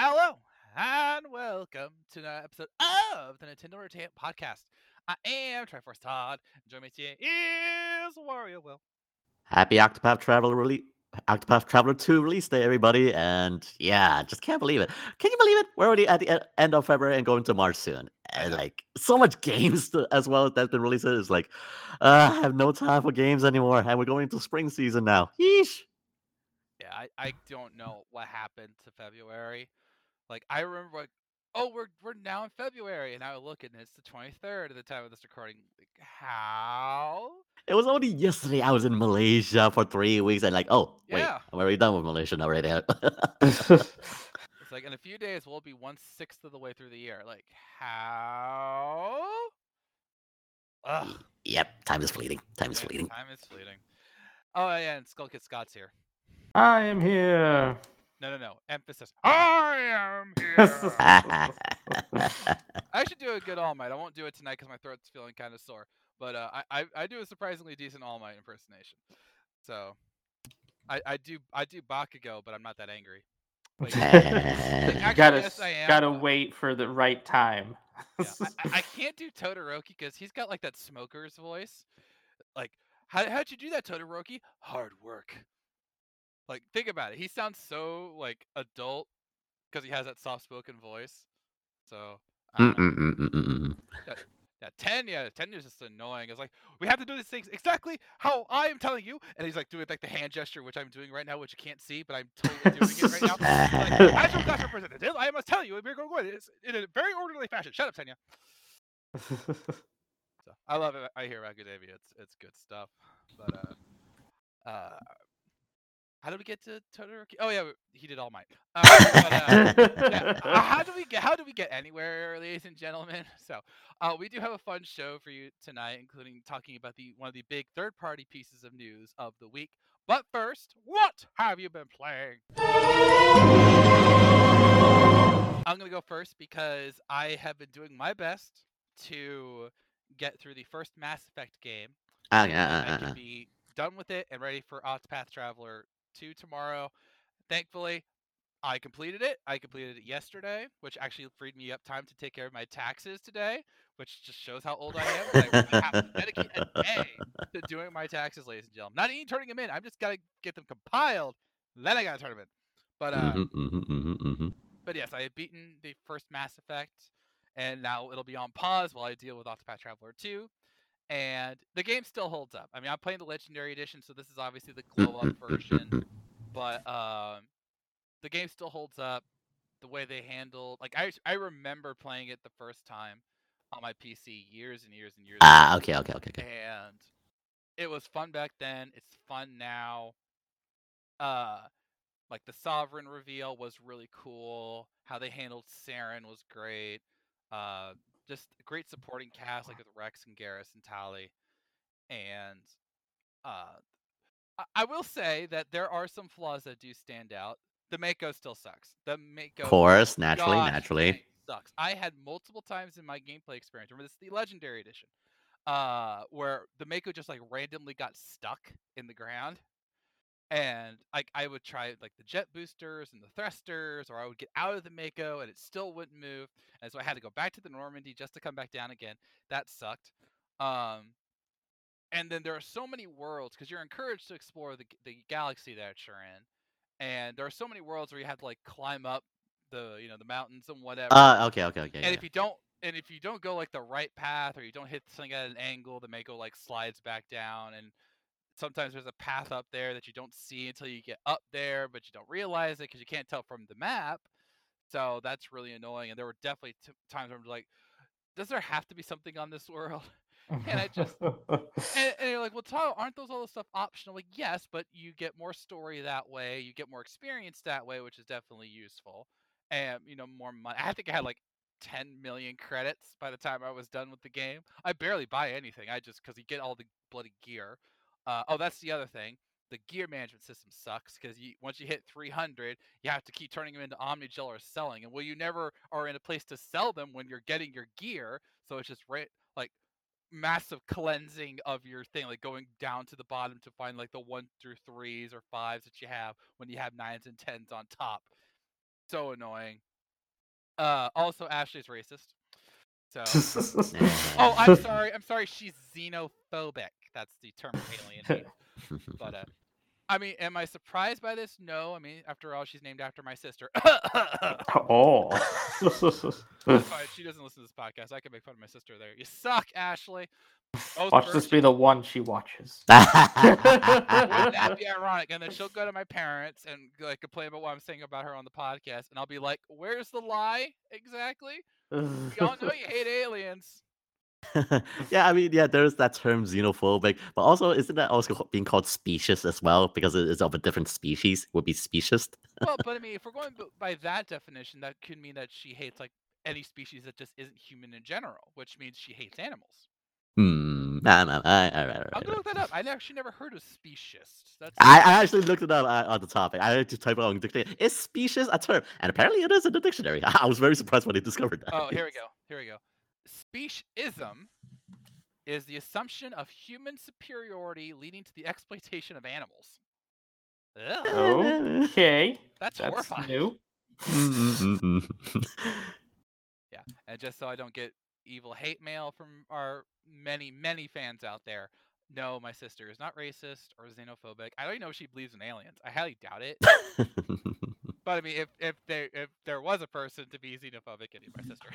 Hello and welcome to another episode of the Nintendo Entertainment Podcast. I am Triforce Todd. Joining me today is Wario Will. Happy Octopath Traveler 2 release day, everybody! And yeah, just can't believe it. Can you believe it? We're already at the end of February and going to March soon. And like so much games as well that's been released. It's like I have no time for games anymore, and we're going into spring season now. Yeesh. Yeah, I don't know what happened to February. Like, I remember, like, oh, we're now in February, and I would look, and it's the 23rd at the time of this recording. Like, how? It was only yesterday I was in Malaysia for 3 weeks, and like, oh, wait, yeah. I'm already done with Malaysia already. It's like, in a few days, we'll be 1/6 of the way through the year. Like, how? Ugh. Yep, time is fleeting. Time is fleeting. Oh, yeah, and Skull Kid Scott's here. I am here. No. Emphasis. I am here. I should do a good All Might. I won't do it tonight because my throat's feeling kind of sore. But I do a surprisingly decent All Might impersonation. So I do Bakugo, but I'm not that angry. Like, actually, gotta wait for the right time. Yeah, I can't do Todoroki because he's got like that smoker's voice. Like, how'd you do that, Todoroki? Hard work. Like, think about it. He sounds so, like, adult because he has that soft-spoken voice. So, Tenya's just annoying. It's like, we have to do these things exactly how I am telling you. And he's, like, doing, like, the hand gesture, which I'm doing right now, which you can't see, but I'm totally doing it right now. Like, as your class representative, I must tell you, we're going to go in a very orderly fashion. Shut up, Tenya. So, I love it. I hear Academia. It's good stuff. But, how did we get to Todoroki? Oh yeah, he did All Might. Yeah. How do we get anywhere, ladies and gentlemen? So, we do have a fun show for you tonight, including talking about one of the big third-party pieces of news of the week. But first, what have you been playing? I'm gonna go first because I have been doing my best to get through the first Mass Effect game. I can be done with it and ready for Octopath Traveler 2 tomorrow. Thankfully, I completed it. Yesterday, which actually freed me up time to take care of my taxes today, which just shows how old I am. I really have to dedicate a day to doing my taxes, ladies and gentlemen. Not even turning them in. I'm just got to get them compiled. Then I got to turn them in. But, but yes, I have beaten the first Mass Effect, and now it'll be on pause while I deal with Octopath Traveler 2. And the game still holds up. I mean, I'm playing the Legendary Edition, so this is obviously the glow-up version. But the game still holds up. The way they handle, like, I remember playing it the first time on my PC years and years and years ago. Okay. And it was fun back then. It's fun now. Like, the Sovereign reveal was really cool. How they handled Saren was great. Just a great supporting cast, like with Rex and Garrus and Tali. And I will say that there are some flaws that do stand out. The Mako still sucks. Of course, naturally. Sucks. I had multiple times in my gameplay experience, remember this is the Legendary Edition, where the Mako just like randomly got stuck in the ground. And I would try like the jet boosters and the thrusters, or I would get out of the Mako and it still wouldn't move. And so I had to go back to the Normandy just to come back down again. That sucked. And then there are so many worlds because you're encouraged to explore the galaxy that you're in. And there are so many worlds where you have to like climb up the mountains and whatever. Okay. And yeah. if you don't go like the right path or you don't hit something at an angle, the Mako like slides back down. And sometimes there's a path up there that you don't see until you get up there, but you don't realize it because you can't tell from the map. So that's really annoying. And there were definitely times where I'm like, does there have to be something on this world? And I just, and you're like, well, Todd, aren't those all the stuff optional? Like, yes, but you get more story that way. You get more experience that way, which is definitely useful. And, more money. I think I had like 10 million credits by the time I was done with the game. I barely buy anything. Because you get all the bloody gear. That's the other thing. The gear management system sucks because once you hit 300, you have to keep turning them into Omnigel or selling. And you never are in a place to sell them when you're getting your gear. So it's just like massive cleansing of your thing, like going down to the bottom to find like the 1 through 3s or 5s that you have when you have 9s and 10s on top. so annoying. Also, Ashley's racist. So. Oh, I'm sorry. She's xenophobic. That's the term alien. But I mean, am I surprised by this? No. I mean, after all, she's named after my sister. Oh. Fine. She doesn't listen to this podcast. I can make fun of my sister there. You suck, Ashley. Both Watch this be the one she watches. Wouldn't that be ironic? And then she'll go to my parents and like complain about what I'm saying about her on the podcast, and I'll be like, "Where's the lie exactly? We all know you hate aliens." Yeah, I mean, yeah, there's that term xenophobic, but also isn't that also being called specious as well because it is of a different species? Would be specious. Well, but I mean, if we're going by that definition, that could mean that she hates like any species that just isn't human in general, which means she hates animals. I'll go look that up. I actually never heard of specious. I actually looked it up on the topic. I had to type it on the dictionary. Is specious a term? And apparently it is in the dictionary. I was very surprised when I discovered that. Oh, here we go. Speciesism is the assumption of human superiority leading to the exploitation of animals. Ugh. Okay. That's horrifying. New. Yeah, and just so I don't get evil hate mail from our many fans out there. No, my sister is not racist or xenophobic. I don't even know if she believes in aliens. I highly doubt it. But I mean, if there was a person to be xenophobic, it'd be my sister.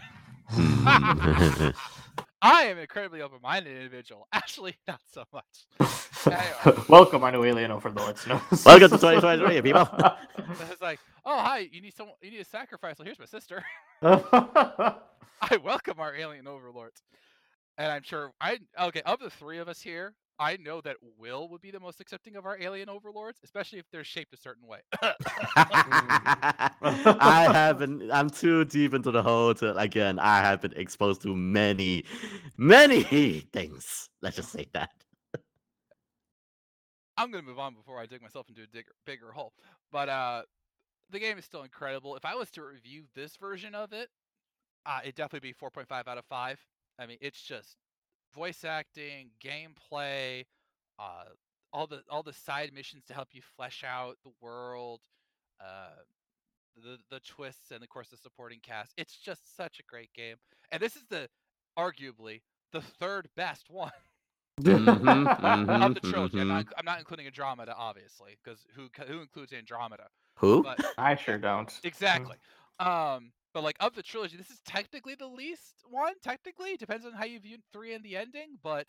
I am an incredibly open-minded individual. Actually, not so much. Anyway. Welcome, I know alien overlords. Welcome to 2023, people. It's like, oh hi, you need a sacrifice. Well, here's my sister. I welcome our alien overlords. And I'm sure of the three of us here, I know that Will would be the most accepting of our alien overlords, especially if they're shaped a certain way. I'm too deep into the hole I have been exposed to many things. Let's just say that. I'm gonna move on before I dig myself into a bigger hole. But the game is still incredible. If I was to review this version of it, it'd definitely be 4.5 out of 5. I mean, it's just voice acting, gameplay, all the side missions to help you flesh out the world, the twists, and of course the supporting cast. It's just such a great game, and this is arguably the third best one of the trilogy. I'm not including Andromeda, obviously, because who includes Andromeda? Who? But, I sure don't. Exactly. But like of the trilogy, this is technically the least one. Technically, depends on how you view 3 and the ending. But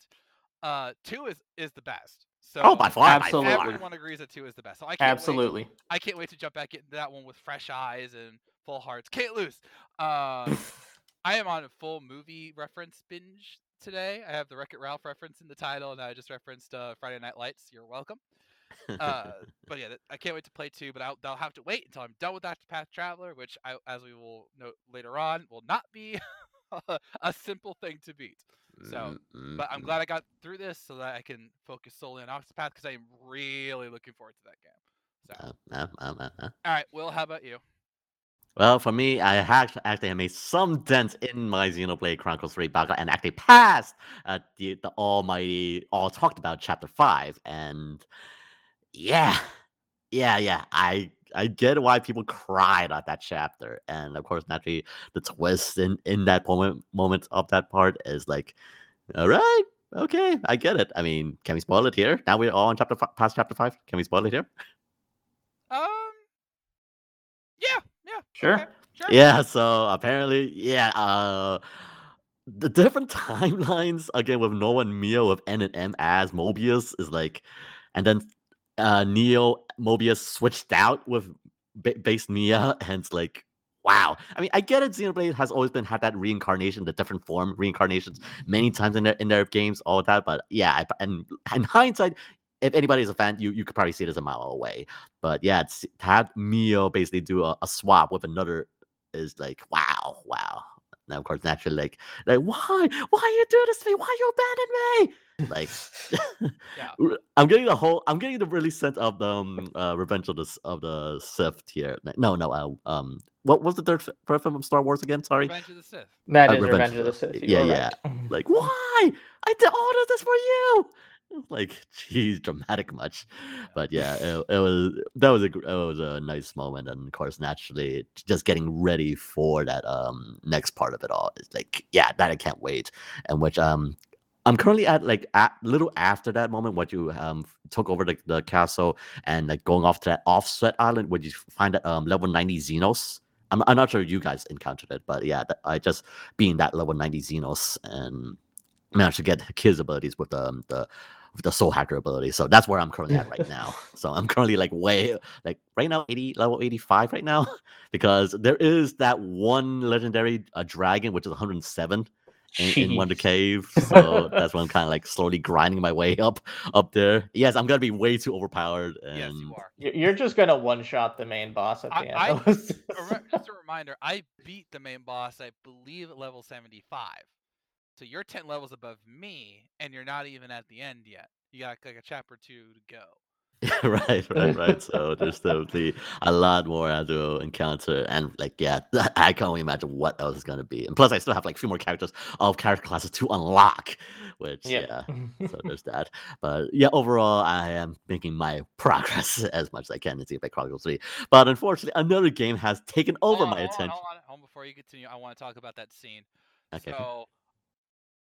2 is the best. So by far, absolutely, everyone agrees that 2 is the best. So I can't wait to jump back into that one with fresh eyes and full hearts. Can't lose. I am on a full movie reference binge today. I have the Wreck-It Ralph reference in the title, and I just referenced Friday Night Lights. You're welcome. But yeah, I can't wait to play 2, but they'll have to wait until I'm done with Dr. Path Traveler, which, as we will note later on, will not be a simple thing to beat. So, but I'm glad I got through this so that I can focus solely on Octopath, because I am really looking forward to that game. So. All right, Will, how about you? Well, for me, I actually made some dent in my Xenoblade Chronicles 3 backlog and actually passed the almighty, all talked about Chapter 5, and... Yeah. I get why people cried at that chapter. And of course, naturally, the twist in that moment of that part is like, all right, okay, I get it. I mean, can we spoil it here? Now we're all on past Chapter 5. Can we spoil it here? Yeah. Sure. Okay, sure. Yeah, so apparently, the different timelines, again, with Noah and Mio, with N and M as Mobius is like, and then Neo Mobius switched out with base Nia, and it's like, wow. I mean, I get it. Xenoblade has always had that reincarnation, the different form reincarnations, many times in their games, all that. But yeah, and in hindsight, if anybody's a fan, you could probably see it as a mile away. But yeah, to have Neo basically do a swap with another is like, wow. And of course, naturally, like why you do this to me? Why you abandon me? Like, yeah. I'm getting the really sense of the Revenge of the Sith here. No, what was the third film of Star Wars again? Sorry, Revenge of the Sith. That is Revenge of the Sith. Yeah, right. Like, why? I did all of this for you. like, geez, dramatic much, but yeah, it was that was a it was a nice moment, and of course, naturally, just getting ready for that next part of it all is like, yeah, that I can't wait, and which I'm currently at like a little after that moment, what you took over the castle and like going off to that offset island, where you find that level 90 Xenos. I'm not sure if you guys encountered it, but yeah, I just being that level 90 Xenos and managed to get his abilities with the Soul Hacker ability. So that's where I'm currently at right now. So I'm currently like way like right now level 85 right now, because there is that one legendary dragon which is 107. In Wonder Cave, so that's when I'm kind of like slowly grinding my way up there. Yes, I'm gonna be way too overpowered. And... Yes, you are. You're just gonna one shot the main boss at the end. Just a reminder, I beat the main boss, I believe, at level 75. So you're 10 levels above me, and you're not even at the end yet. You got like a chapter 2 to go. right. So there's definitely a lot more I do encounter, and like, yeah, I can't really imagine what else is gonna be. And plus, I still have like a few more characters of character classes to unlock, which yeah. So there's that. But yeah, overall, I am making my progress as much as I can in Xenoblade Chronicles 3. But unfortunately, another game has taken over my attention. Hold on, before you continue, I want to talk about that scene. Okay. So,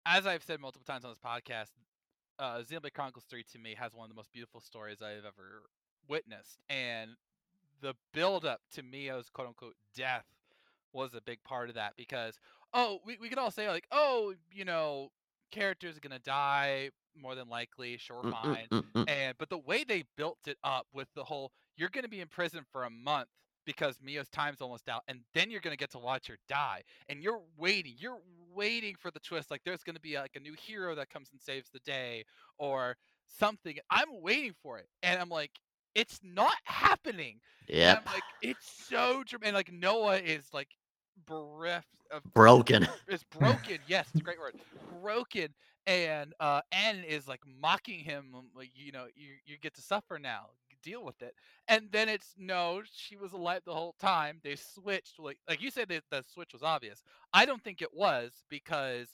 as I've said multiple times on this podcast, Xenoblade Chronicles 3 to me has one of the most beautiful stories I've ever witnessed, and the build-up to Mio's quote-unquote death was a big part of that, because we could all say like, characters are gonna die more than likely, sure, fine, but the way they built it up with the whole you're gonna be in prison for a month because Mio's time's almost out, and then you're gonna get to watch her die, and you're waiting for the twist, like there's going to be like a new hero that comes and saves the day or something. I'm waiting for it, and I'm like, it's not happening. Yeah, I'm like, it's so dramatic. And like Noah is like bereft of broken. It's broken. Yes, it's a great word. Broken, and N is like mocking him, like, you get to suffer now. Deal with it. And then it's no, she was alive the whole time. They switched, like you said, the switch was obvious. I don't think it was, because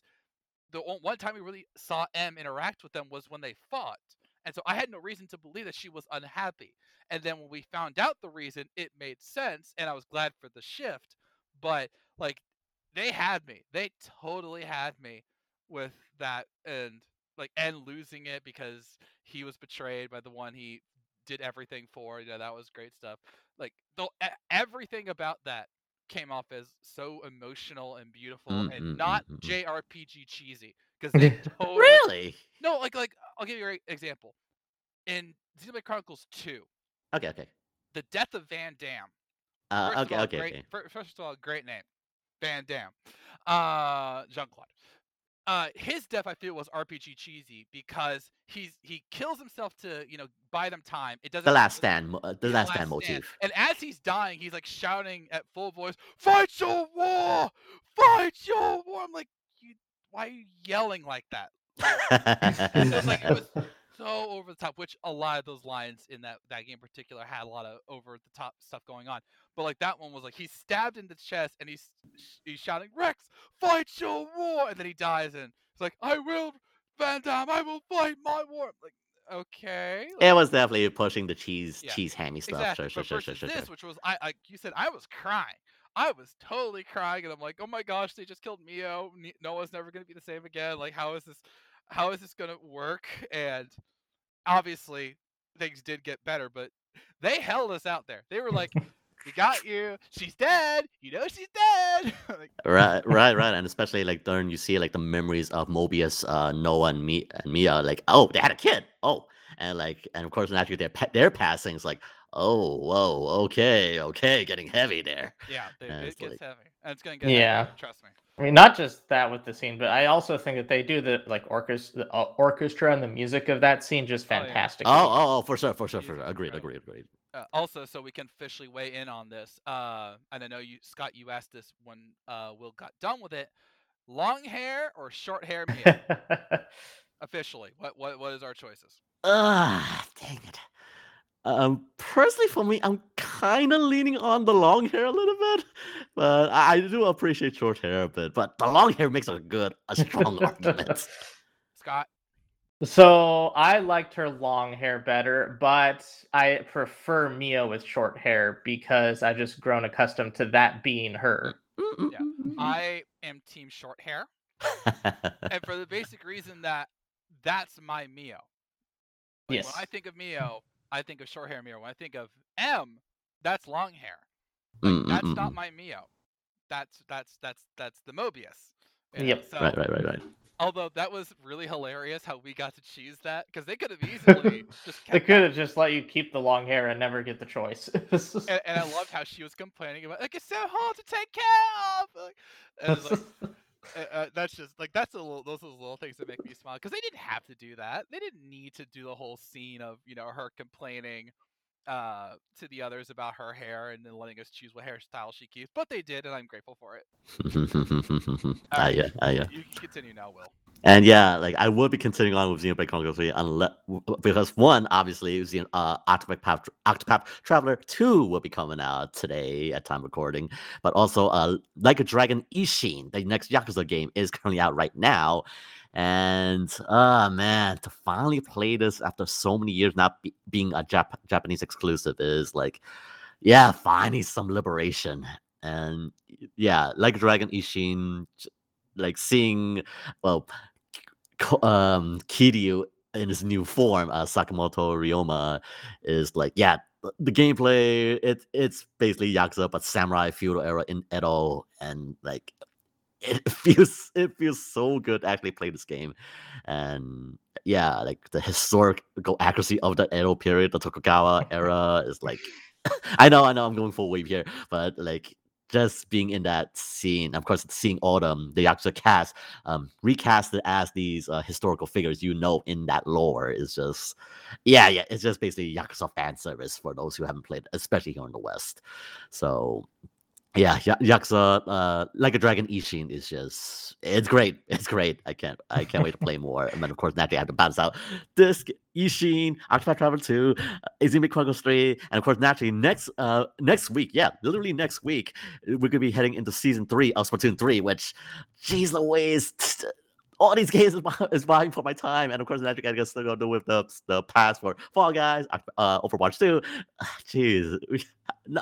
the one time we really saw M interact with them was when they fought, and so I had no reason to believe that she was unhappy. And then when we found out the reason, it made sense, and I was glad for the shift. But like, they totally had me with that, and like N losing it because he was betrayed by the one he did everything for, that was great stuff. Like, everything about that came off as so emotional and beautiful, and not JRPG cheesy, because they totally really no. Like I'll give you an example. In Xenoblade Chronicles 2, okay, the death of Van Damme. First of all, great name, Van Damme. Jean-Claude. His death, I feel, was RPG cheesy because he kills himself to buy them time. It doesn't. The last stand, the last stand motif. And as he's dying, he's like shouting at full voice, "Fight your war! Fight your war!" I'm like, why are you yelling like that? It was so over the top. Which a lot of those lines in that game in particular had a lot of over the top stuff going on. But like that one was like, he's stabbed in the chest and he's shouting, "Rex, fight your war!" And then he dies, and it's like, "I will, Van Damme, I will fight my war." Like, okay. Like, it was definitely pushing the cheese hammy stuff. Exactly. Sure. Which was, like you said, I was crying. I was totally crying, and I'm like, oh my gosh, they just killed Mio. Noah's never gonna be the same again. Like, how is this gonna work? And obviously, things did get better, but they held us out there. They were like. We got you. She's dead. She's dead. Like... Right. And especially like during, you see like the memories of Mobius, Noah, and Mia. Like, oh, they had a kid. Oh, and like, and of course, naturally, their passing is like, oh, whoa, okay, getting heavy there. Yeah, it gets like... heavy. And it's gonna get heavy, trust me. I mean, not just that with the scene, but I also think that they do the like orchestra and the music of that scene just fantastic. Oh, yeah. Oh, for sure. Agreed. Also, so we can officially weigh in on this, and I know you, Scott, you asked this when Will got done with it. Long hair or short hair? Officially, what is our choices? Dang it. Personally, for me, I'm kind of leaning on the long hair a little bit, but I do appreciate short hair a bit. But the long hair makes a strong argument. Scott. So I liked her long hair better, but I prefer Mia with short hair because I've just grown accustomed to that being her. Yeah. I am team short hair. And for the basic reason that that's my Mio. Like, yes. When I think of Mio, I think of short hair Mio. When I think of M, that's long hair. Like, that's not my Mio. That's the Mobius. You know? Yep. So, right. Although that was really hilarious how we got to choose that, because they could have easily just kept just let you keep the long hair and never get the choice. and I loved how she was complaining about, like, it's so hard to take care of. That's just like those are the little things that make me smile, because they didn't have to do that. They didn't need to do the whole scene of, you know, her complaining to the others about her hair and then letting us choose what hairstyle she keeps, but they did, and I'm grateful for it. You continue now, Will. And yeah, like I would be continuing on with Xenoblade Chronicles 3 unless, because one, obviously, Octopath Traveler 2 will be coming out today at time recording, but also Like a Dragon Ishin, the next Yakuza game, is currently out right now. And man, to finally play this after so many years not being a Japanese exclusive is like, yeah, finally some liberation. And yeah, Like a Dragon Ishin, like seeing Kiryu in his new form, Sakamoto Ryoma, is like, yeah, the gameplay, it's basically Yakuza but samurai feudal era in Edo, and like it feels so good to actually play this game. And yeah, like the historical accuracy of that Edo period, the Tokugawa era, is like I know I'm going full wave here, but like just being in that scene, of course, seeing all the Yakuza cast recasted as these historical figures, you know, in that lore, is just, yeah, it's just basically Yakuza fan service for those who haven't played, especially here in the West. So, yeah, Yakuza, Like a Dragon Ishin is just, it's great. It's great. I can't wait to play more. And then, of course, naturally, I have to bounce out this Ishin, Octopath Traveler 2, Xenoblade Chronicles 3, and of course, naturally, next week, yeah, literally next week, we're going to be heading into Season 3 of Splatoon 3, which, geez Louise, all these games is vying for my time. And of course, naturally, I got to go with the pass for Fall Guys, Overwatch 2. Jeez.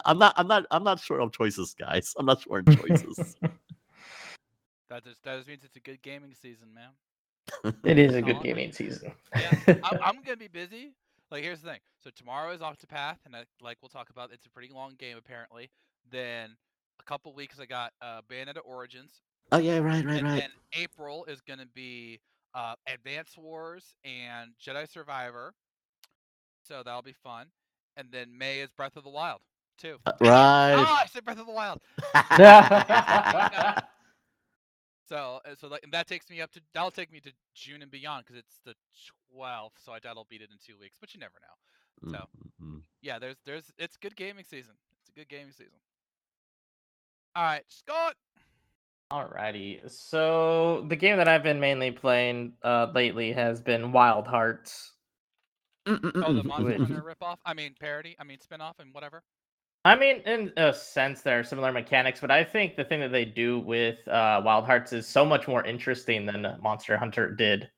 I'm not sure of choices, guys. I'm not sure of choices. That just means it's a good gaming season, man. It is a good gaming season. Yeah, I'm going to be busy. Like, here's the thing. So tomorrow is Octopath, and like we'll talk about, it's a pretty long game, apparently. Then a couple weeks, I got Bayonetta Origins. Oh, yeah, right. And April is going to be Advance Wars and Jedi Survivor. So that'll be fun. And then May is Breath of the Wild, too. Right. I said Breath of the Wild. So like, and that'll take me to June and beyond, because it's the 12th. So I doubt I'll beat it in 2 weeks, but you never know. So yeah, it's good gaming season. It's a good gaming season. All right, Scott. Alrighty. So the game that I've been mainly playing lately has been Wild Hearts. Oh, the Monster Hunter ripoff? I mean, parody? I mean, spinoff and whatever? I mean, in a sense, there are similar mechanics, but I think the thing that they do with Wild Hearts is so much more interesting than Monster Hunter did.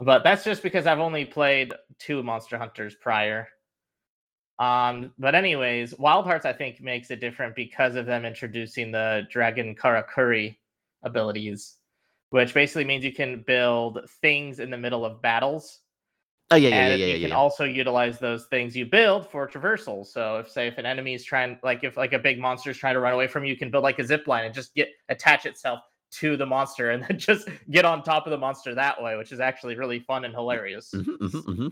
But that's just because I've only played 2 Monster Hunters prior. But anyways, Wild Hearts, I think, makes it different because of them introducing the Dragon Karakuri abilities, which basically means you can build things in the middle of battles. Oh, yeah. You can also utilize those things you build for traversal. So if an enemy is trying, if a big monster is trying to run away from you, you can build like a zip line and just attach itself to the monster and then just get on top of the monster that way, which is actually really fun and hilarious.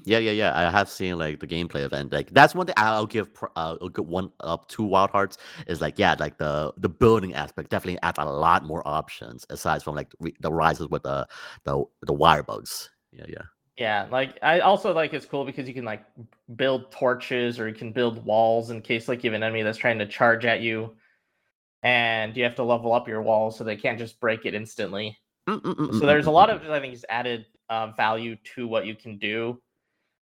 Yeah. I have seen like the gameplay event. Like that's one thing I'll give a good one up to Wild Hearts is like, yeah, like the building aspect definitely adds a lot more options aside from like the rises with the wire bugs. Yeah. Yeah, like I also like it's cool because you can like build torches or you can build walls in case like you have an enemy that's trying to charge at you, and you have to level up your walls so they can't just break it instantly. So there's a lot of, I think, just added value to what you can do.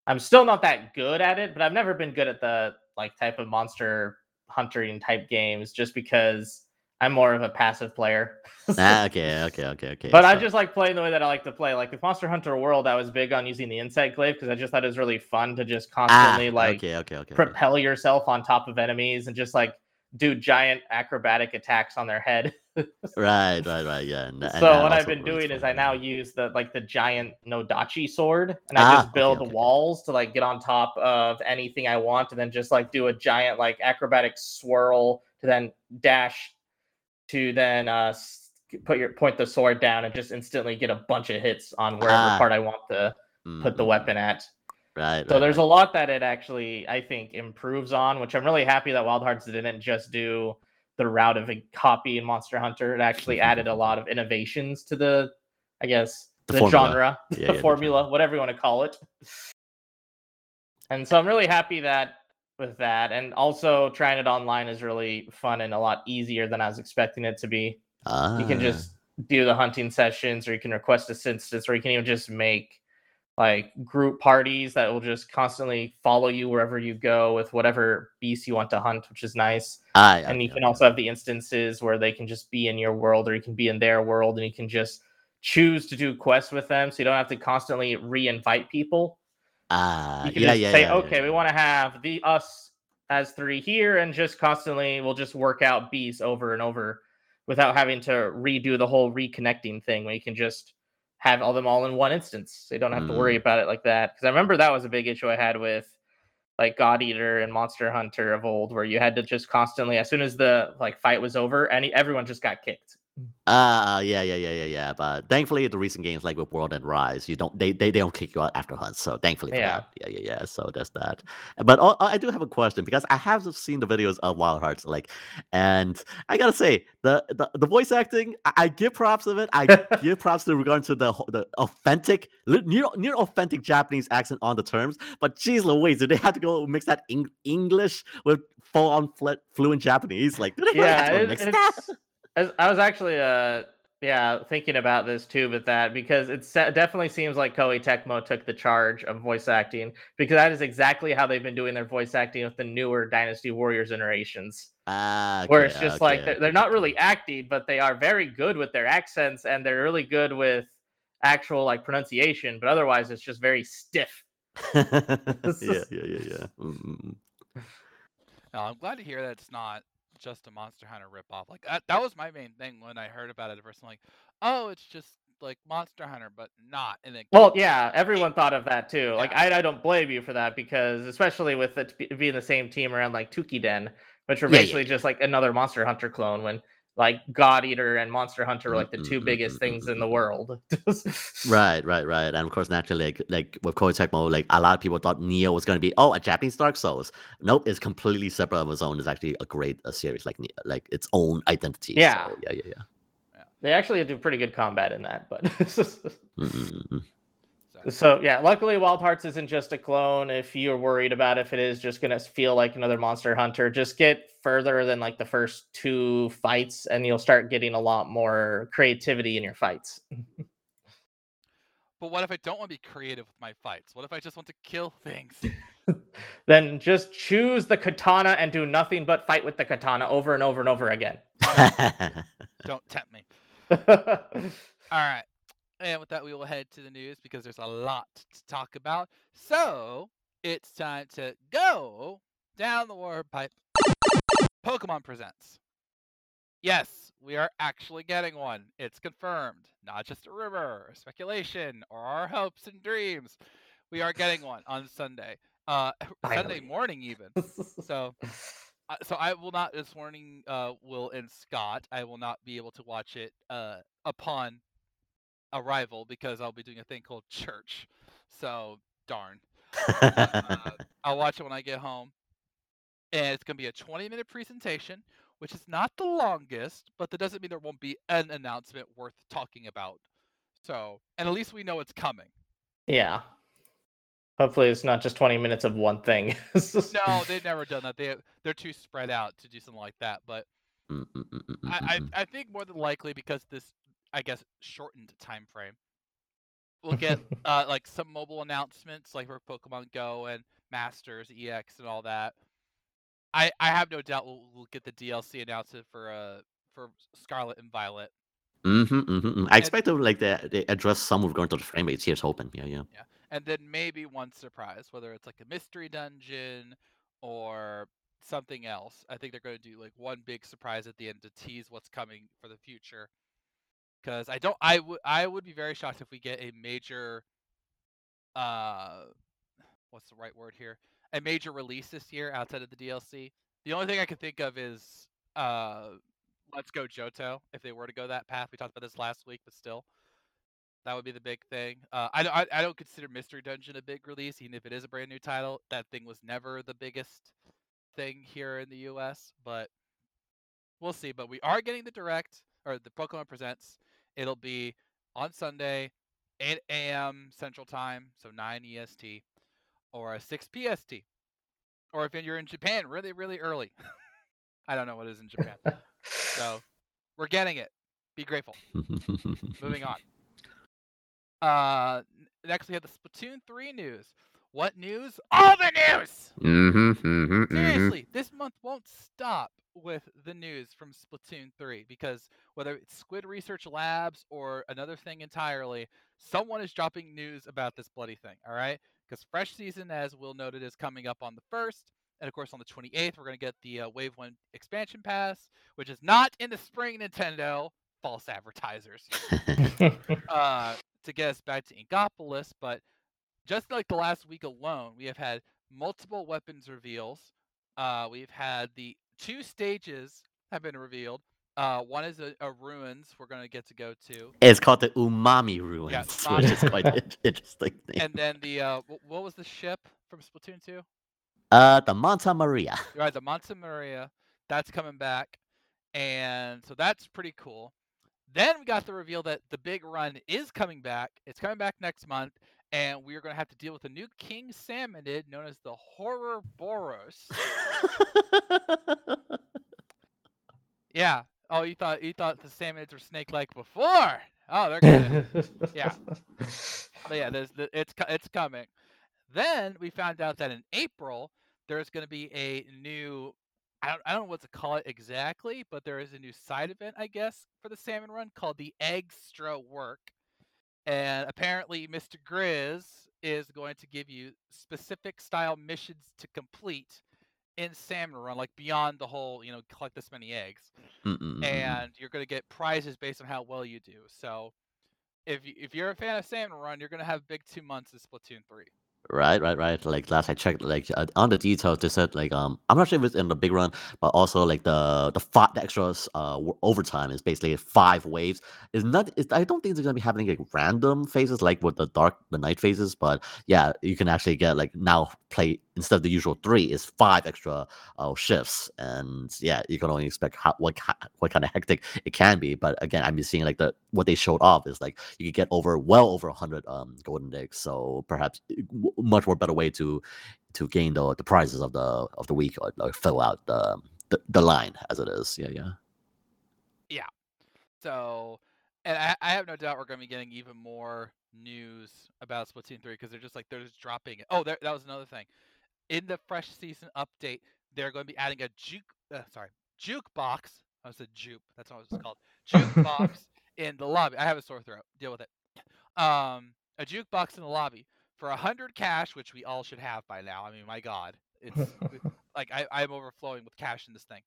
I'm still not that good at it, but I've never been good at the like type of monster hunting type games just because I'm more of a passive player. Okay. But so, I just like playing the way that I like to play. Like with Monster Hunter World, I was big on using the Insect Glaive because I just thought it was really fun to just constantly propel yourself on top of enemies and just like do giant acrobatic attacks on their head. Right. Yeah. And so what I've been doing is I now use the giant Nodachi sword, and I just build walls to like get on top of anything I want, and then just like do a giant like acrobatic swirl to then dash to then point the sword down and just instantly get a bunch of hits on wherever part I want to put the weapon at. Right. So there's a lot that it actually, I think, improves on, which I'm really happy that Wild Hearts didn't just do the route of a copy in Monster Hunter. It actually added a lot of innovations to the, I guess, the genre, the formula, whatever you want to call it. And so I'm really happy that with that. And also trying it online is really fun and a lot easier than I was expecting it to be. You can just do the hunting sessions, or you can request assistance, or you can even just make like group parties that will just constantly follow you wherever you go with whatever beast you want to hunt, which is nice. And you can also have the instances where they can just be in your world, or you can be in their world, and you can just choose to do quests with them, so you don't have to constantly re-invite people. You can just say, we want to have the us as three here, and just constantly we'll just work out beasts over and over without having to redo the whole reconnecting thing, where you can just have all them all in one instance. They don't have to worry about it like that. Because I remember that was a big issue I had with like God Eater and Monster Hunter of old, where you had to just constantly, as soon as the like fight was over, everyone just got kicked. But thankfully, the recent games like with World and Rise, you don't they don't kick you out after hunts. So thankfully, So that's that. But I do have a question, because I have seen the videos of Wild Hearts, and I gotta say the voice acting, I give props of it. I give props in regard to the authentic, near authentic Japanese accent on the terms. But geez Louise, did they have to go mix that English with full on fluent Japanese? Like, did they have to mix that? I was actually thinking about this too, with that, because it definitely seems like Koei Tecmo took the charge of voice acting, because that is exactly how they've been doing their voice acting with the newer Dynasty Warriors generations, where it's just they're not really acting, but they are very good with their accents, and they're really good with actual like pronunciation, but otherwise it's just very stiff. No, I'm glad to hear that it's not just a Monster Hunter ripoff. Like that was my main thing when I heard about it at first. I'm like, oh, it's just like Monster Hunter, but not. And then everyone thought of that too. Yeah. Like I don't blame you for that, because especially with it being the same team around like Tukiden, which were basically just like another Monster Hunter clone. When like God Eater and Monster Hunter were like the two biggest things in the world. Right. And of course, naturally, like with Koei Tecmo, like a lot of people thought Nioh was going to be a Japanese Dark Souls. Nope, it's completely separate of its own. It's actually a great series, like its own identity. Yeah. They actually do pretty good combat in that, but. So yeah, luckily Wild Hearts isn't just a clone. If you're worried about if it is just gonna feel like another Monster Hunter, just get further than like the first two fights, and you'll start getting a lot more creativity in your fights. But what if I don't want to be creative with my fights? What if I just want to kill things? Then just choose the katana and do nothing but fight with the katana over and over and over again. Don't tempt me. All right. And with that, we will head to the news, because there's a lot to talk about. So it's time to go down the water pipe. Pokemon Presents. Yes, we are actually getting one. It's confirmed. Not just a rumor or speculation or our hopes and dreams. We are getting one on Sunday. Sunday morning, even. So I will not, this morning, Will and Scott, I will not be able to watch it upon arrival, because I'll be doing a thing called church. So darn. I'll watch it when I get home, and it's gonna be a 20-minute presentation, which is not the longest, but that doesn't mean there won't be an announcement worth talking about. So, and at least we know it's coming. Yeah. Hopefully, it's not just 20 minutes of one thing. No, they've never done that. They're too spread out to do something like that. But I think more than likely, because this, I guess, shortened time frame, we'll get like some mobile announcements, like for Pokemon Go and Masters EX and all that. I have no doubt we'll get the DLC announcement for Scarlet and Violet. I expect to like they address some with going to the frame rates. Here's hoping. Yeah. And then maybe one surprise, whether it's like a mystery dungeon or something else. I think they're going to do like one big surprise at the end to tease what's coming for the future. Because I would be very shocked if we get a major, what's the right word here? A major release this year outside of the DLC. The only thing I can think of is Let's Go Johto. If they were to go that path, we talked about this last week, but still, that would be the big thing. I don't consider Mystery Dungeon a big release, even if it is a brand new title. That thing was never the biggest thing here in the U.S., but we'll see. But we are getting the Direct, or the Pokemon Presents. It'll be on Sunday, 8 a.m. Central Time, so 9 EST, or 6 PST. Or if you're in Japan, really, really early. I don't know what it is in Japan. So we're getting it. Be grateful. Moving on. Next, we have the Splatoon 3 news. What news? All the news! Seriously, this month won't stop with the news from Splatoon 3, because whether it's Squid Research Labs or another thing entirely, someone is dropping news about this bloody thing, all right? Because Fresh Season, as Will noted, is coming up on the 1st. And, of course, on the 28th, we're going to get the Wave 1 expansion pass, which is not in the spring, Nintendo. False advertisers. To get us back to Ingopolis. But just like the last week alone, we have had multiple weapons reveals. We've had the two stages have been revealed. One is a ruins we're going to get to go to. It's called the Umami Ruins, which is quite interesting thing. And then the, what was the ship from Splatoon 2? The Manta Maria. Right, the Manta Maria. That's coming back. And so that's pretty cool. Then we got the reveal that the Big Run is coming back. It's coming back next month. And we're going to have to deal with a new King Salmonid known as the Horror Boros. Yeah. Oh, you thought the Salmonids were snake-like before. Oh, they're good. Yeah. But yeah, it's coming. Then we found out that in April, there's going to be a new... I don't know what to call it exactly, but there is a new side event, I guess, for the Salmon Run called the Eggstra Work. And apparently Mr. Grizz is going to give you specific style missions to complete in Salmon Run, like beyond the whole, collect this many eggs. And you're going to get prizes based on how well you do. So if you're a fan of Salmon Run, you're going to have big 2 months of Splatoon 3. Right. Like last I checked, on the details they said I'm not sure if it's in the Big Run, but also like the extra overtime is basically 5 waves. I don't think it's gonna be happening like random phases like with the night phases, but yeah, you can actually get like now play instead of the usual 3 is 5 extra shifts, and yeah, you can only expect what kind of hectic it can be. But again, I'm just seeing like what they showed off is like you could get over 100 golden eggs, so perhaps. Much more better way to gain the prizes of the week or fill out the line as it is. Yeah. So, and I have no doubt we're going to be getting even more news about Splatoon 3 because they're just dropping it. Oh, that was another thing. In the Fresh Season update, they're going to be adding a jukebox. I said juke. That's what it's called. Jukebox in the lobby. I have a sore throat. Deal with it. A jukebox in the lobby. For 100 cash, which we all should have by now. I mean, my God, it's like I'm overflowing with cash in this thing.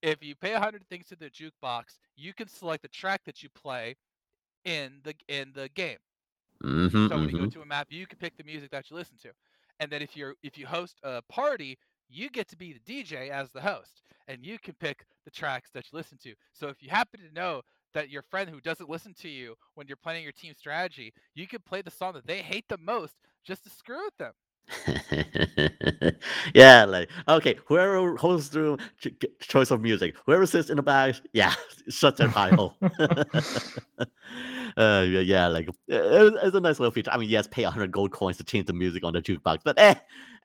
If you pay 100 things to the jukebox, you can select the track that you play in the game. So when you go to a map, you can pick the music that you listen to. And then if you host a party, you get to be the DJ as the host, and you can pick the tracks that you listen to. So if you happen to know that your friend who doesn't listen to you when you're planning your team strategy, you can play the song that they hate the most just to screw with them. Yeah, like, okay, whoever holds through choice of music, whoever sits in the back, yeah, shut their pie hole. It's a nice little feature. I mean, yes, pay 100 gold coins to change the music on the jukebox, but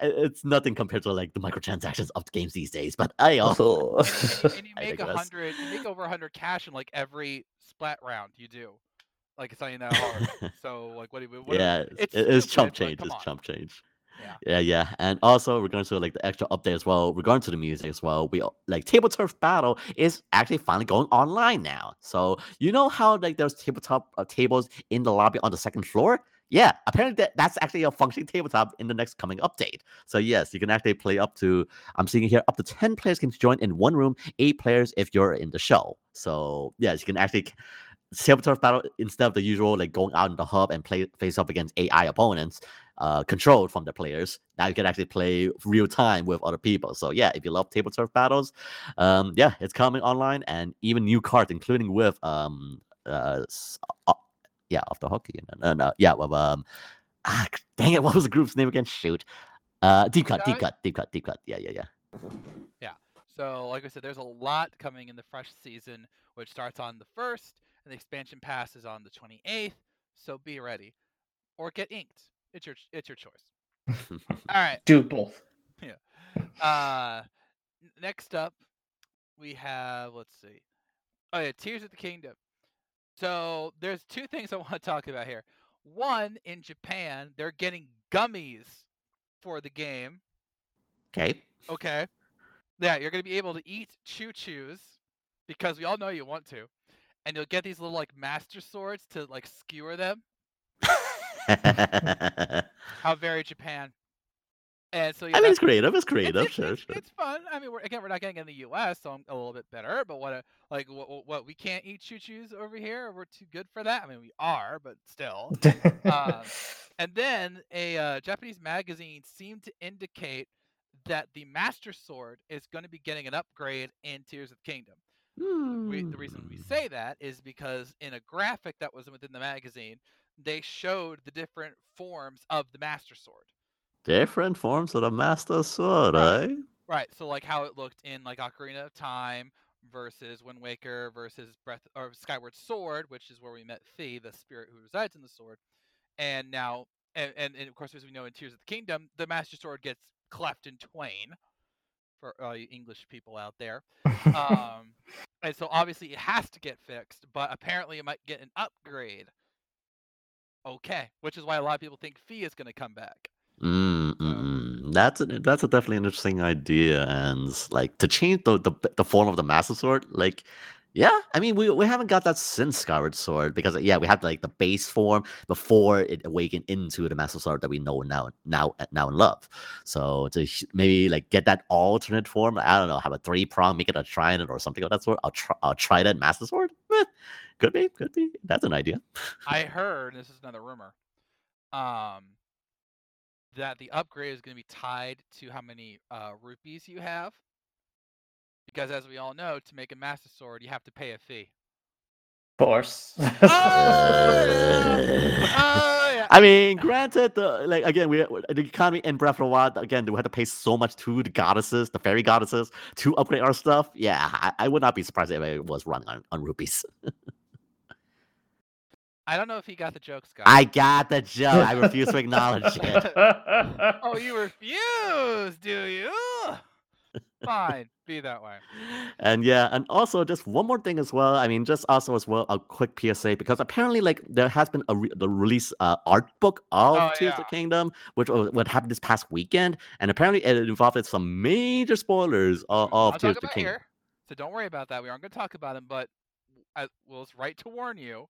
it's nothing compared to like the microtransactions of the games these days. But I also and you make over 100 cash in like every splat round you do. Like it's not even that hard. So like, what do you? It's chump change. Yeah. And also regarding to like the extra update as well, regarding to the music as well, we like Table Turf Battle is actually finally going online now. So you know how like there's tabletop tables in the lobby on the second floor? Yeah, apparently that's actually a functioning tabletop in the next coming update. So yes, you can actually play up to, I'm seeing here, up to 10 players can join in one room, 8 players if you're in the show. So yes, you can actually Table Turf Battle, instead of the usual like going out in the hub and face up against AI opponents controlled from the players, now you can actually play real time with other people. So yeah, if you love Table Turf Battles, yeah, it's coming online, and even new cards, including with Off the Hook, dang it, what was the group's name again? Shoot, Deep Cut, yeah. So like I said, there's a lot coming in the fresh season, which starts on the 1st. The expansion pass is on the 28th, so be ready, or get inked. It's your choice. All right, do both. Yeah. Next up, we have Tears of the Kingdom. So there's two things I want to talk about here. One, in Japan, they're getting gummies for the game. Okay. Yeah, you're gonna be able to eat choo-choos because we all know you want to. And you'll get these little like master swords to like skewer them. How very Japan! And so it's creative. It's fun. I mean, we're not getting in the U.S., so I'm a little bit better. But what we can't eat choo-choos over here. We're too good for that. I mean, we are, but still. And then a Japanese magazine seemed to indicate that the master sword is going to be getting an upgrade in Tears of the Kingdom. The reason we say that is because in a graphic that was within the magazine, they showed the different forms of the Master Sword. Different forms of the Master Sword, right? Right. So like how it looked in like Ocarina of Time versus Wind Waker versus Breath or Skyward Sword, which is where we met Thi, the spirit who resides in the sword. And now, and of course, as we know in Tears of the Kingdom, the Master Sword gets cleft in twain. For all you English people out there. And so obviously it has to get fixed, but apparently it might get an upgrade. Okay, which is why a lot of people think Fee is going to come back. That's definitely an interesting idea, and like to change the form of the Master Sword, like. Yeah, I mean, we haven't got that since Skyward Sword because, yeah, we had like the base form before it awakened into the Master Sword that we know now and love. So to maybe like get that alternate form, I don't know, have a 3-prong, make it a trident or something of that sort. I'll try that Master Sword. Could be. That's an idea. I heard, and this is another rumor, that the upgrade is going to be tied to how many rupees you have. Because as we all know, to make a Master Sword, you have to pay a fee. Of course. Yeah. I mean, granted, the economy in Breath of the Wild, again, we had to pay so much to the fairy goddesses, to upgrade our stuff. Yeah, I would not be surprised if it was running on rupees. I don't know if he got the joke, Scott. I got the joke. I refuse to acknowledge it. Oh, you refuse, do you? Fine, be that way. And yeah, and also just one more thing as well. I mean, just also as well, a quick PSA, because apparently like there has been the release art book of Tears of the Kingdom, which what happened this past weekend, and apparently it involved some major spoilers of Tears of the Kingdom. Here, so don't worry about that. We aren't going to talk about them, but it's right to warn you.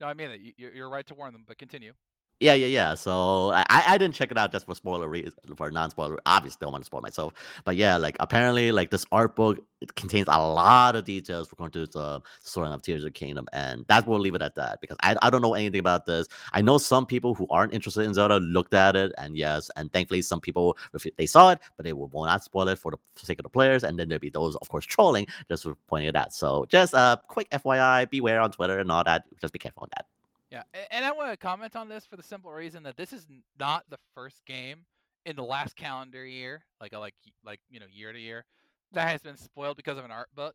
No, I mean it. You're right to warn them, but continue. Yeah. So I didn't check it out just for spoiler reasons, for non-spoiler. Obviously, don't want to spoil myself. But yeah, like apparently, like this art book, it contains a lot of details regarding to the story of Tears of the Kingdom, and that will leave it at that because I don't know anything about this. I know some people who aren't interested in Zelda looked at it, and thankfully some people they saw it, but they will not spoil it for the sake of the players, and then there'll be those, of course, trolling just for pointing it out. So just a quick FYI, beware on Twitter and all that. Just be careful on that. Yeah, and I want to comment on this for the simple reason that this is not the first game in the last calendar year, year to year, that has been spoiled because of an art book.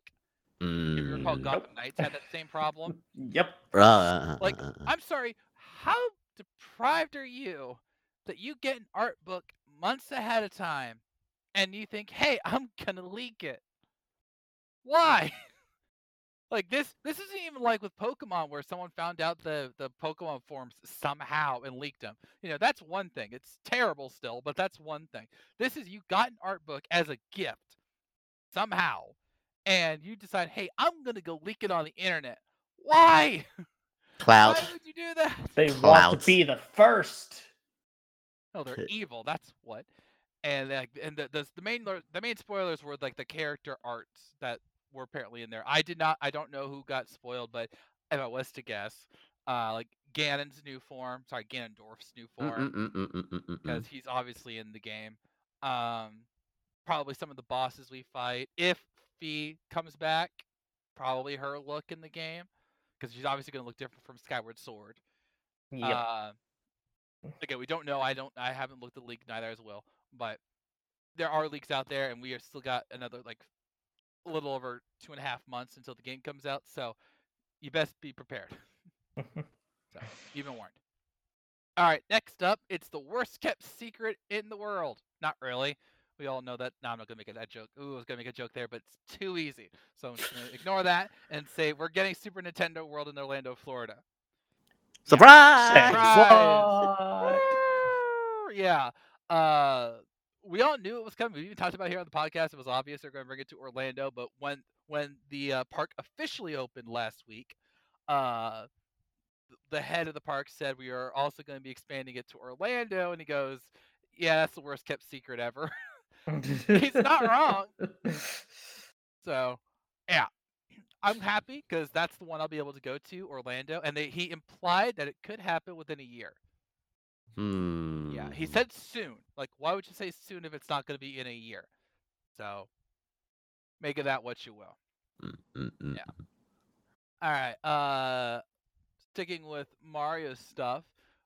If you recall, Gotham Knights had that same problem. Yep. Like, I'm sorry, how deprived are you that you get an art book months ahead of time, and you think, hey, I'm gonna leak it? Why? Like this isn't even like with Pokemon, where someone found out the Pokemon forms somehow and leaked them. You know, that's one thing. It's terrible still, but that's one thing. This is, you got an art book as a gift somehow, and you decide, hey, I'm gonna go leak it on the internet. Why? Cloud. Why would you do that? They want to be the first. Oh, they're evil. That's what. And the main spoilers were like the character arts that were apparently in there. I don't know who got spoiled, but if I was to guess, like Ganondorf's new form, because he's obviously in the game. Probably some of the bosses we fight. If Fee comes back, probably her look in the game, because she's obviously going to look different from Skyward Sword. Yeah. Again, we don't know. I haven't looked at the leak neither as well, but there are leaks out there, and we are still got another like a little over 2.5 months until the game comes out, so you best be prepared. So, you've been warned. All right, next up, it's the worst kept secret in the world. Not really. We all know that. No, I'm not going to make that joke. Ooh, I was going to make a joke there, but it's too easy. So I'm just going to ignore that and say we're getting Super Nintendo World in Orlando, Florida. Surprise! Yeah. Surprise! Yeah. We all knew it was coming. We even talked about it here on the podcast. It was obvious they're going to bring it to Orlando. But when the park officially opened last week, the head of the park said, we are also going to be expanding it to Orlando. And he goes, yeah, that's the worst kept secret ever. He's not wrong. So, yeah. I'm happy because that's the one I'll be able to go to, Orlando. And he implied that it could happen within a year. Yeah, he said soon. Like, why would you say soon if it's not going to be in a year? So, make of that what you will. Yeah. All right. Sticking with Mario stuff,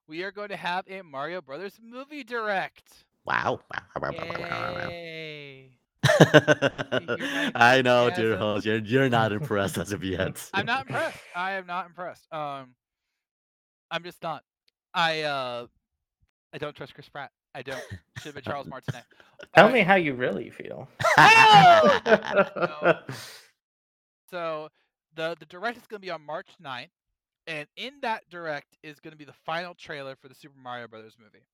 we are going to have a Mario Brothers movie direct. Wow. Yay. I know, dear host, you're not impressed as of yet. I'm not impressed. I am not impressed. I'm just not. I don't trust Chris Pratt. I don't. Should have been Charles Martinet. Tell me how you really feel. So the direct is going to be on March 9th, and in that direct is going to be the final trailer for the Super Mario Brothers movie.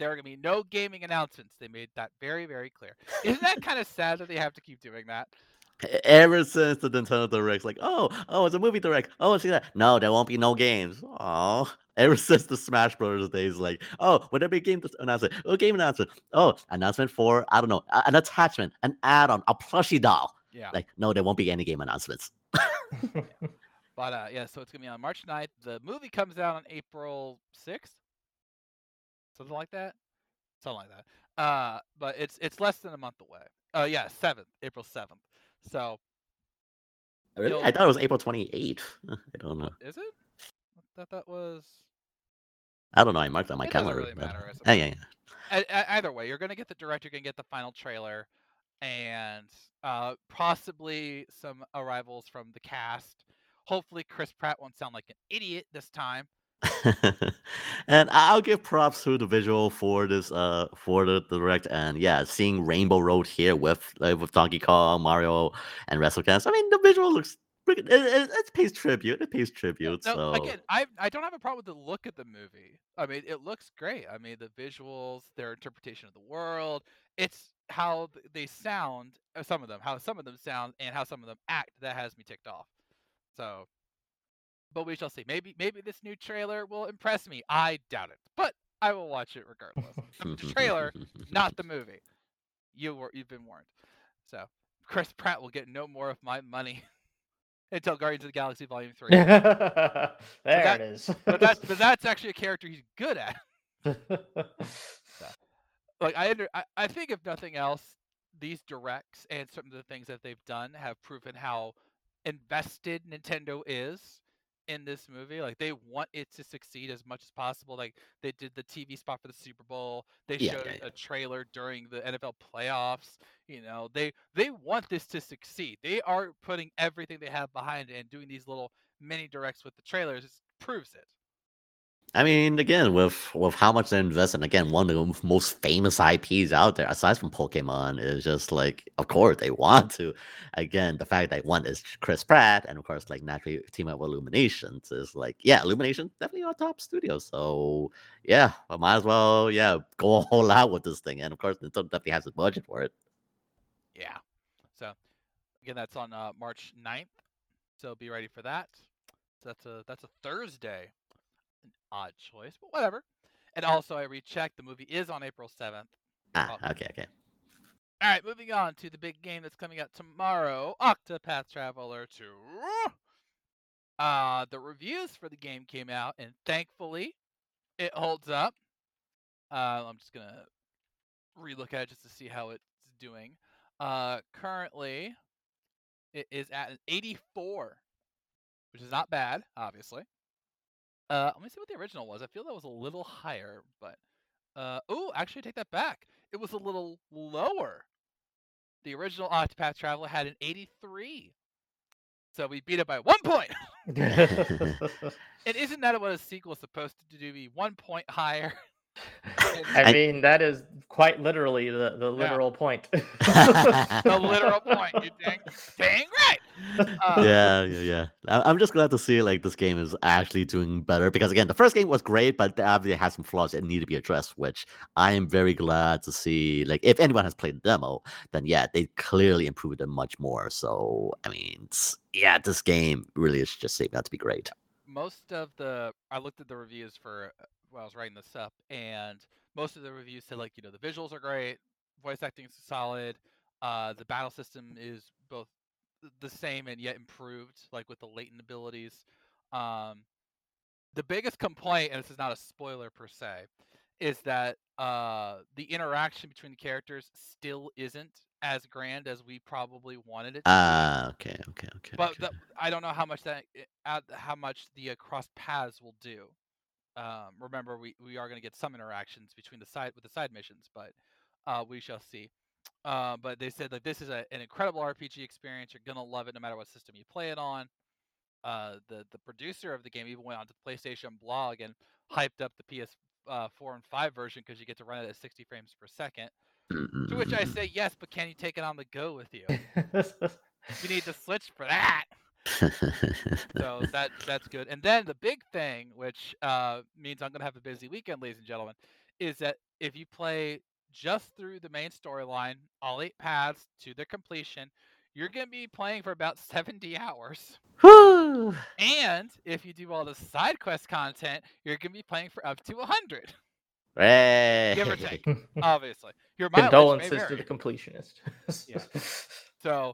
There are going to be no gaming announcements. They made that very, very clear. Isn't that kind of sad that they have to keep doing that? Ever since the Nintendo Direct's like, oh, it's a movie direct. Oh, see that? No, there won't be no games. Oh, ever since the Smash Brothers days, like, oh, would there be a game announcement? Oh, game announcement. Oh, announcement for, I don't know, an attachment, an add-on, a plushie doll. Yeah. Like, no, there won't be any game announcements. Yeah. But, yeah, so it's going to be on March 9th. The movie comes out on April 6th. Something like that. But it's less than a month away. Yeah, April 7th. So, really? I thought it was April 28th. I don't know. Is it? I thought that was. I don't know. I marked on my calendar. Doesn't really matter. Yeah. Either way, you're gonna get the director, you're gonna get the final trailer, and possibly some arrivals from the cast. Hopefully, Chris Pratt won't sound like an idiot this time. And I'll give props to the visual for this, for the direct, and yeah, seeing Rainbow Road here with Donkey Kong, Mario, and WrestleCast. I mean, the visual looks pretty. It pays tribute. Yeah, no, so again, I don't have a problem with the look of the movie. I mean, it looks great. I mean, the visuals, their interpretation of the world, it's how they sound. How some of them sound, and how some of them act. That has me ticked off. So. But we shall see. Maybe this new trailer will impress me. I doubt it, but I will watch it regardless. The trailer, not the movie. You've been warned. So Chris Pratt will get no more of my money until Guardians of the Galaxy Volume 3. It is. But that's actually a character he's good at. So, like I think if nothing else, these directs and some of the things that they've done have proven how invested Nintendo is in this movie. Like, they want it to succeed as much as possible. Like, they did the TV spot for the Super Bowl. They showed a trailer during the NFL playoffs. You know, they want this to succeed. They are putting everything they have behind it, and doing these little mini directs with the trailers proves it. I mean, again, with how much they invest in, again, one of the most famous IPs out there, aside from Pokemon, is just like, of course, they want to. Again, the fact that one is Chris Pratt, and of course, like, naturally, team up with Illumination is like, yeah, Illumination definitely our top studio. So, yeah, I might as well, yeah, go all out with this thing. And of course, Nintendo definitely has the budget for it. Yeah. So, again, that's on March 9th. So be ready for that. So that's a Thursday. Odd choice, but whatever. And also, I rechecked. The movie is on April 7th. Ah, okay. All right, moving on to the big game that's coming out tomorrow, Octopath Traveler 2. The reviews for the game came out, and thankfully, it holds up. I'm just going to relook at it just to see how it's doing. Currently, it is at an 84, which is not bad, obviously. Let me see what the original was. I feel that was a little higher, but... actually, take that back. It was a little lower. The original Octopath Traveler had an 83. So we beat it by 1 point! And isn't that what a sequel is supposed to do, be 1 point higher? I mean, that is quite literally the literal point. The literal point. You dang right. Yeah. I'm just glad to see like this game is actually doing better, because again, the first game was great, but obviously it has some flaws that need to be addressed, which I am very glad to see. Like, if anyone has played the demo, then yeah, they clearly improved it much more. So I mean, yeah, this game really is just shaping out to be great. Most of the I looked at the reviews for. While I was writing this up, and most of the reviews said, like, you know, the visuals are great, voice acting is solid, the battle system is both the same and yet improved, like with the latent abilities. The biggest complaint, and this is not a spoiler per se, is that the interaction between the characters still isn't as grand as we probably wanted it to. Okay. But okay. I don't know how much the cross paths will do. Remember, we are going to get some interactions between the side missions, but we shall see. But they said, like, this is an incredible RPG experience. You're going to love it no matter what system you play it on. The producer of the game even went on to the PlayStation blog and hyped up the PS4 and 5 version because you get to run it at 60 frames per second. To which I say, yes, but can you take it on the go with you? You need to switch for that. So that's good. And then the big thing, which means I'm going to have a busy weekend, ladies and gentlemen, is that if you play just through the main storyline, all 8 paths to their completion, you're going to be playing for about 70 hours. Woo! And if you do all the side quest content, you're going to be playing for up to 100. Hey. Give or take, obviously. Your condolences to the completionist. Yeah. So...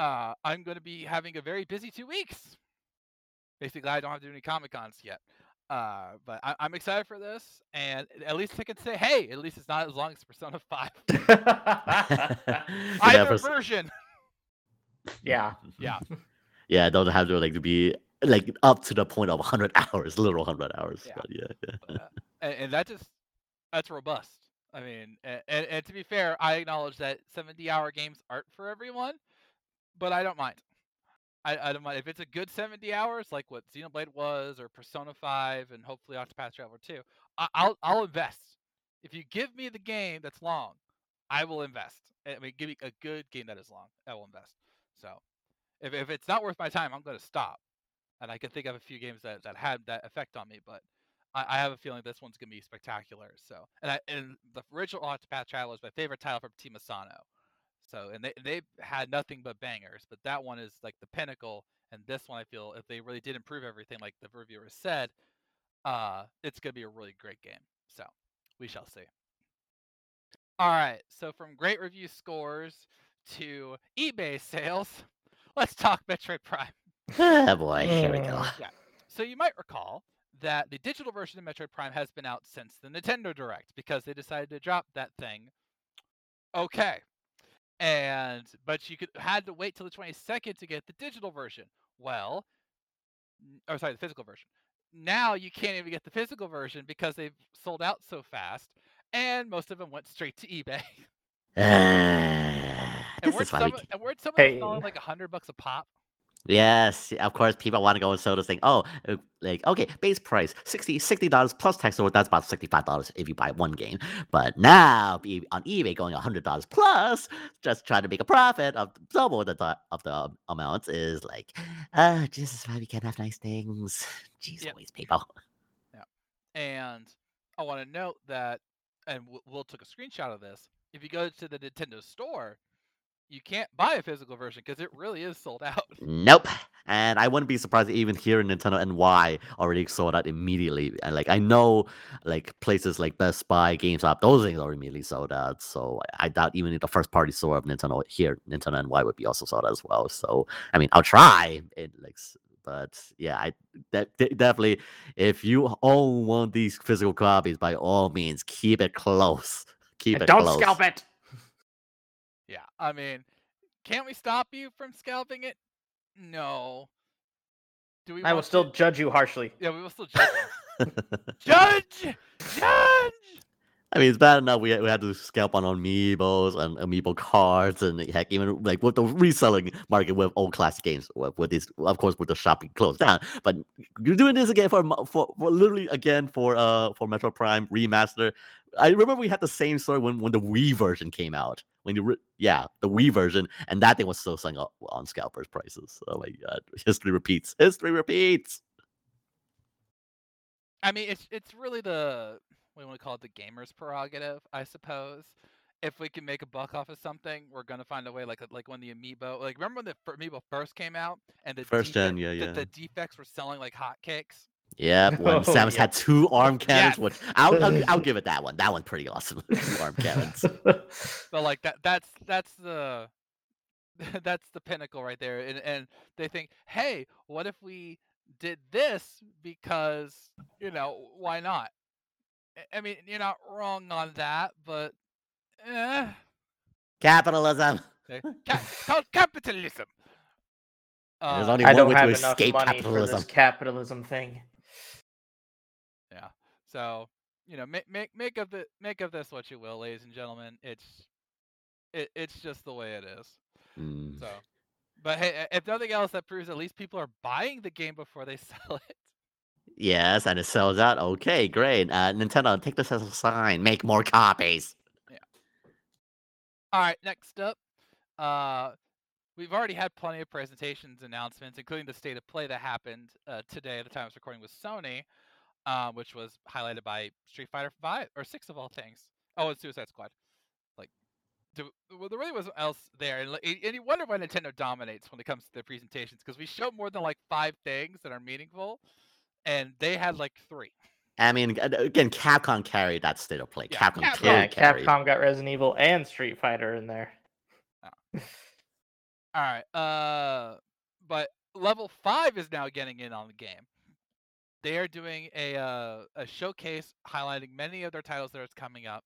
I'm going to be having a very busy 2 weeks. Basically, I don't have to do any Comic-Cons yet. But I'm excited for this. And at least I can say, hey, at least it's not as long as Persona 5. Version. Yeah. Yeah, I don't have to be up to the point of 100 hours, literal 100 hours. Yeah. But yeah. And that's robust. I mean, and to be fair, I acknowledge that 70-hour games aren't for everyone. But I don't mind. I don't mind if it's a good 70 hours, like what Xenoblade was, or Persona 5, and hopefully Octopath Traveler 2. I'll invest. If you give me the game that's long, I will invest. I mean, give me a good game that is long, I will invest. So, if it's not worth my time, I'm going to stop. And I can think of a few games that had that effect on me, but I have a feeling this one's going to be spectacular. So, and the original Octopath Traveler is my favorite title from Team Asano. So, and they've had nothing but bangers, but that one is like the pinnacle. And this one, I feel, if they really did improve everything, like the reviewers said, it's going to be a really great game. So, we shall see. All right. So, from great review scores to eBay sales, let's talk Metroid Prime. Oh, boy. Here we go. Yeah. So, you might recall that the digital version of Metroid Prime has been out since the Nintendo Direct because they decided to drop that thing. Okay. But you had to wait till the 22nd to get the digital version. Well, or sorry, the physical version. Now you can't even get the physical version because they've sold out so fast, and most of them went straight to eBay. And weren't some of them selling like $100 a pop? Yes, of course, people want to go and sell this thing. Oh, like, okay, base price $60 plus tax, or that's about $65 if you buy one game. But now on eBay, going $100 plus, just trying to make a profit of double the amount is like, Jesus, why we can't have nice things? Jeez, yep. Always people. Yeah, and I want to note that, and Will took a screenshot of this. If you go to the Nintendo store, you can't buy a physical version because it really is sold out. Nope. And I wouldn't be surprised even here in Nintendo NY already sold out immediately. And like, I know like places like Best Buy, GameStop, those things are immediately sold out. So I doubt even if the first party store of Nintendo here, Nintendo NY would be also sold out as well. So, I mean, I'll try it, like, but yeah, definitely if you own one of these physical copies, by all means, keep it close. Don't scalp it. Yeah, I mean, can't we stop you from scalping it? No. I will still judge you harshly. Yeah, we will still judge you. Judge! I mean, it's bad enough we had to scalp on amiibos and amiibo cards, and heck, even like with the reselling market with old classic games, with these, of course, with the shopping closed down. But you're doing this again for literally again for Metroid Prime Remaster. I remember we had the same story when the Wii version came out. The Wii version, and that thing was still selling on scalpers' prices. Oh my god, history repeats. I mean, it's really we want to call it the gamer's prerogative, I suppose. If we can make a buck off of something, we're gonna find a way. Like when the amiibo, like remember when the amiibo first came out, and the first gen, the defects were selling like hotcakes. Yeah, when Samus had two arm cannons, which I'll give it that one. That one's pretty awesome. Two arm cannons. So like that's the pinnacle right there. And they think, hey, what if we did this? Because why not? I mean, you're not wrong on that, but capitalism. Capitalism. There's only one way to escape capitalism. For this capitalism thing. Yeah. So, make of this what you will, ladies and gentlemen. It's just the way it is. Mm. So, but hey, if nothing else, that proves at least people are buying the game before they sell it. Yes, and it sells out. Okay, great. Nintendo, take this as a sign. Make more copies. Yeah. All right. Next up, we've already had plenty of presentations, announcements, including the State of Play that happened today at the time I was recording with Sony, which was highlighted by Street Fighter 5 or 6 of all things. Oh, and Suicide Squad. There really wasn't else there, and you wonder why Nintendo dominates when it comes to their presentations, because we show more than like 5 things that are meaningful, and they had like 3. I mean, again, Capcom carried that State of Play. Yeah, Capcom got Resident Evil and Street Fighter in there. Oh. All right, but Level 5 is now getting in on the game. They are doing a showcase highlighting many of their titles that are coming up,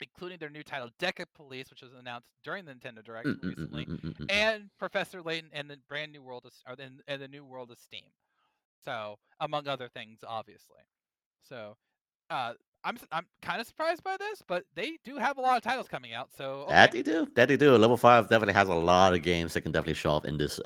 including their new title Deca Police, which was announced during the Nintendo Direct recently, and Professor Layton and the brand new world and the new world of Steam. So, among other things, obviously. So, I'm kind of surprised by this, but they do have a lot of titles coming out. So okay. That they do. Level 5 definitely has a lot of games that can definitely show up in this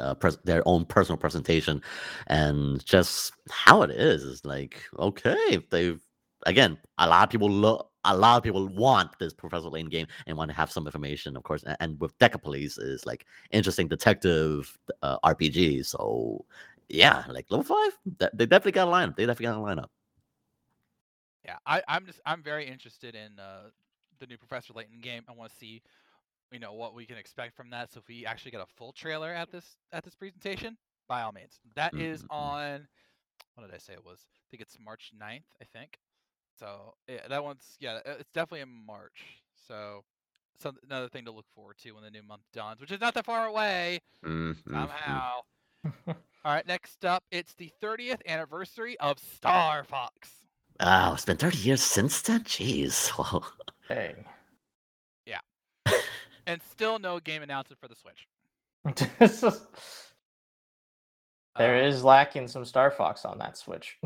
their own personal presentation, and just how it is like okay. They've again a lot of people want this Professor Layton game and want to have some information, of course. And with Deca Police is like interesting detective RPG. So yeah, like Level 5, they definitely got a lineup. Yeah, I'm very interested in the new Professor Layton game. I want to see, what we can expect from that. So if we actually get a full trailer at this presentation, by all means. That is on, what did I say it was? I think it's March 9th, I think. So yeah, it's definitely in March. So another thing to look forward to when the new month dawns, which is not that far away somehow. All right, next up, it's the 30th anniversary of Star Fox. Oh, it's been 30 years since then? Jeez. Dang. Yeah. And still no game announcement for the Switch. There is lacking some Star Fox on that Switch.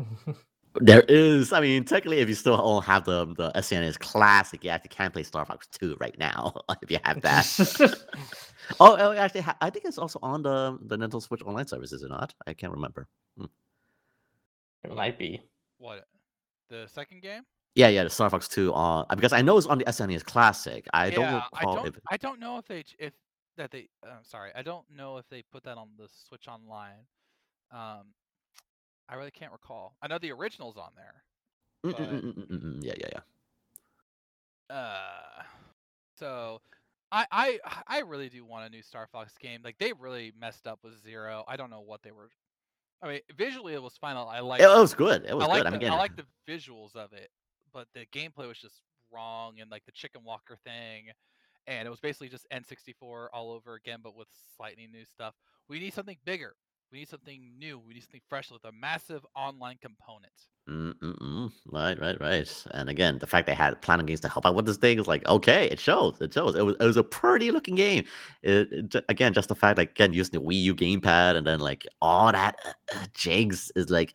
There is. I mean, technically, if you still all have the SNES Classic, you actually can play Star Fox 2 right now, if you have that. Oh, actually, I think it's also on the Nintendo Switch Online service, is it not? I can't remember. It might be. What? The second game? Yeah, the Star Fox 2 on, because I know it's on the SNES Classic. I don't know I don't know if they put that on the Switch Online. I really can't recall. I know the original's on there. But... Yeah. So I really do want a new Star Fox game. Like, they really messed up with Zero. I don't know what they were. I mean, visually it was fine. It was good. I like the visuals of it, but the gameplay was just wrong, and like the chicken walker thing, and it was basically just N64 all over again, but with slightly new stuff. We need something bigger. We need something new. We need something fresh with a massive online component. Right. And again, the fact they had Platinum Games to help out with this thing is like, okay, it shows. It was a pretty looking game. Again, just the fact, like, again, using the Wii U gamepad and then like all that jigs is like,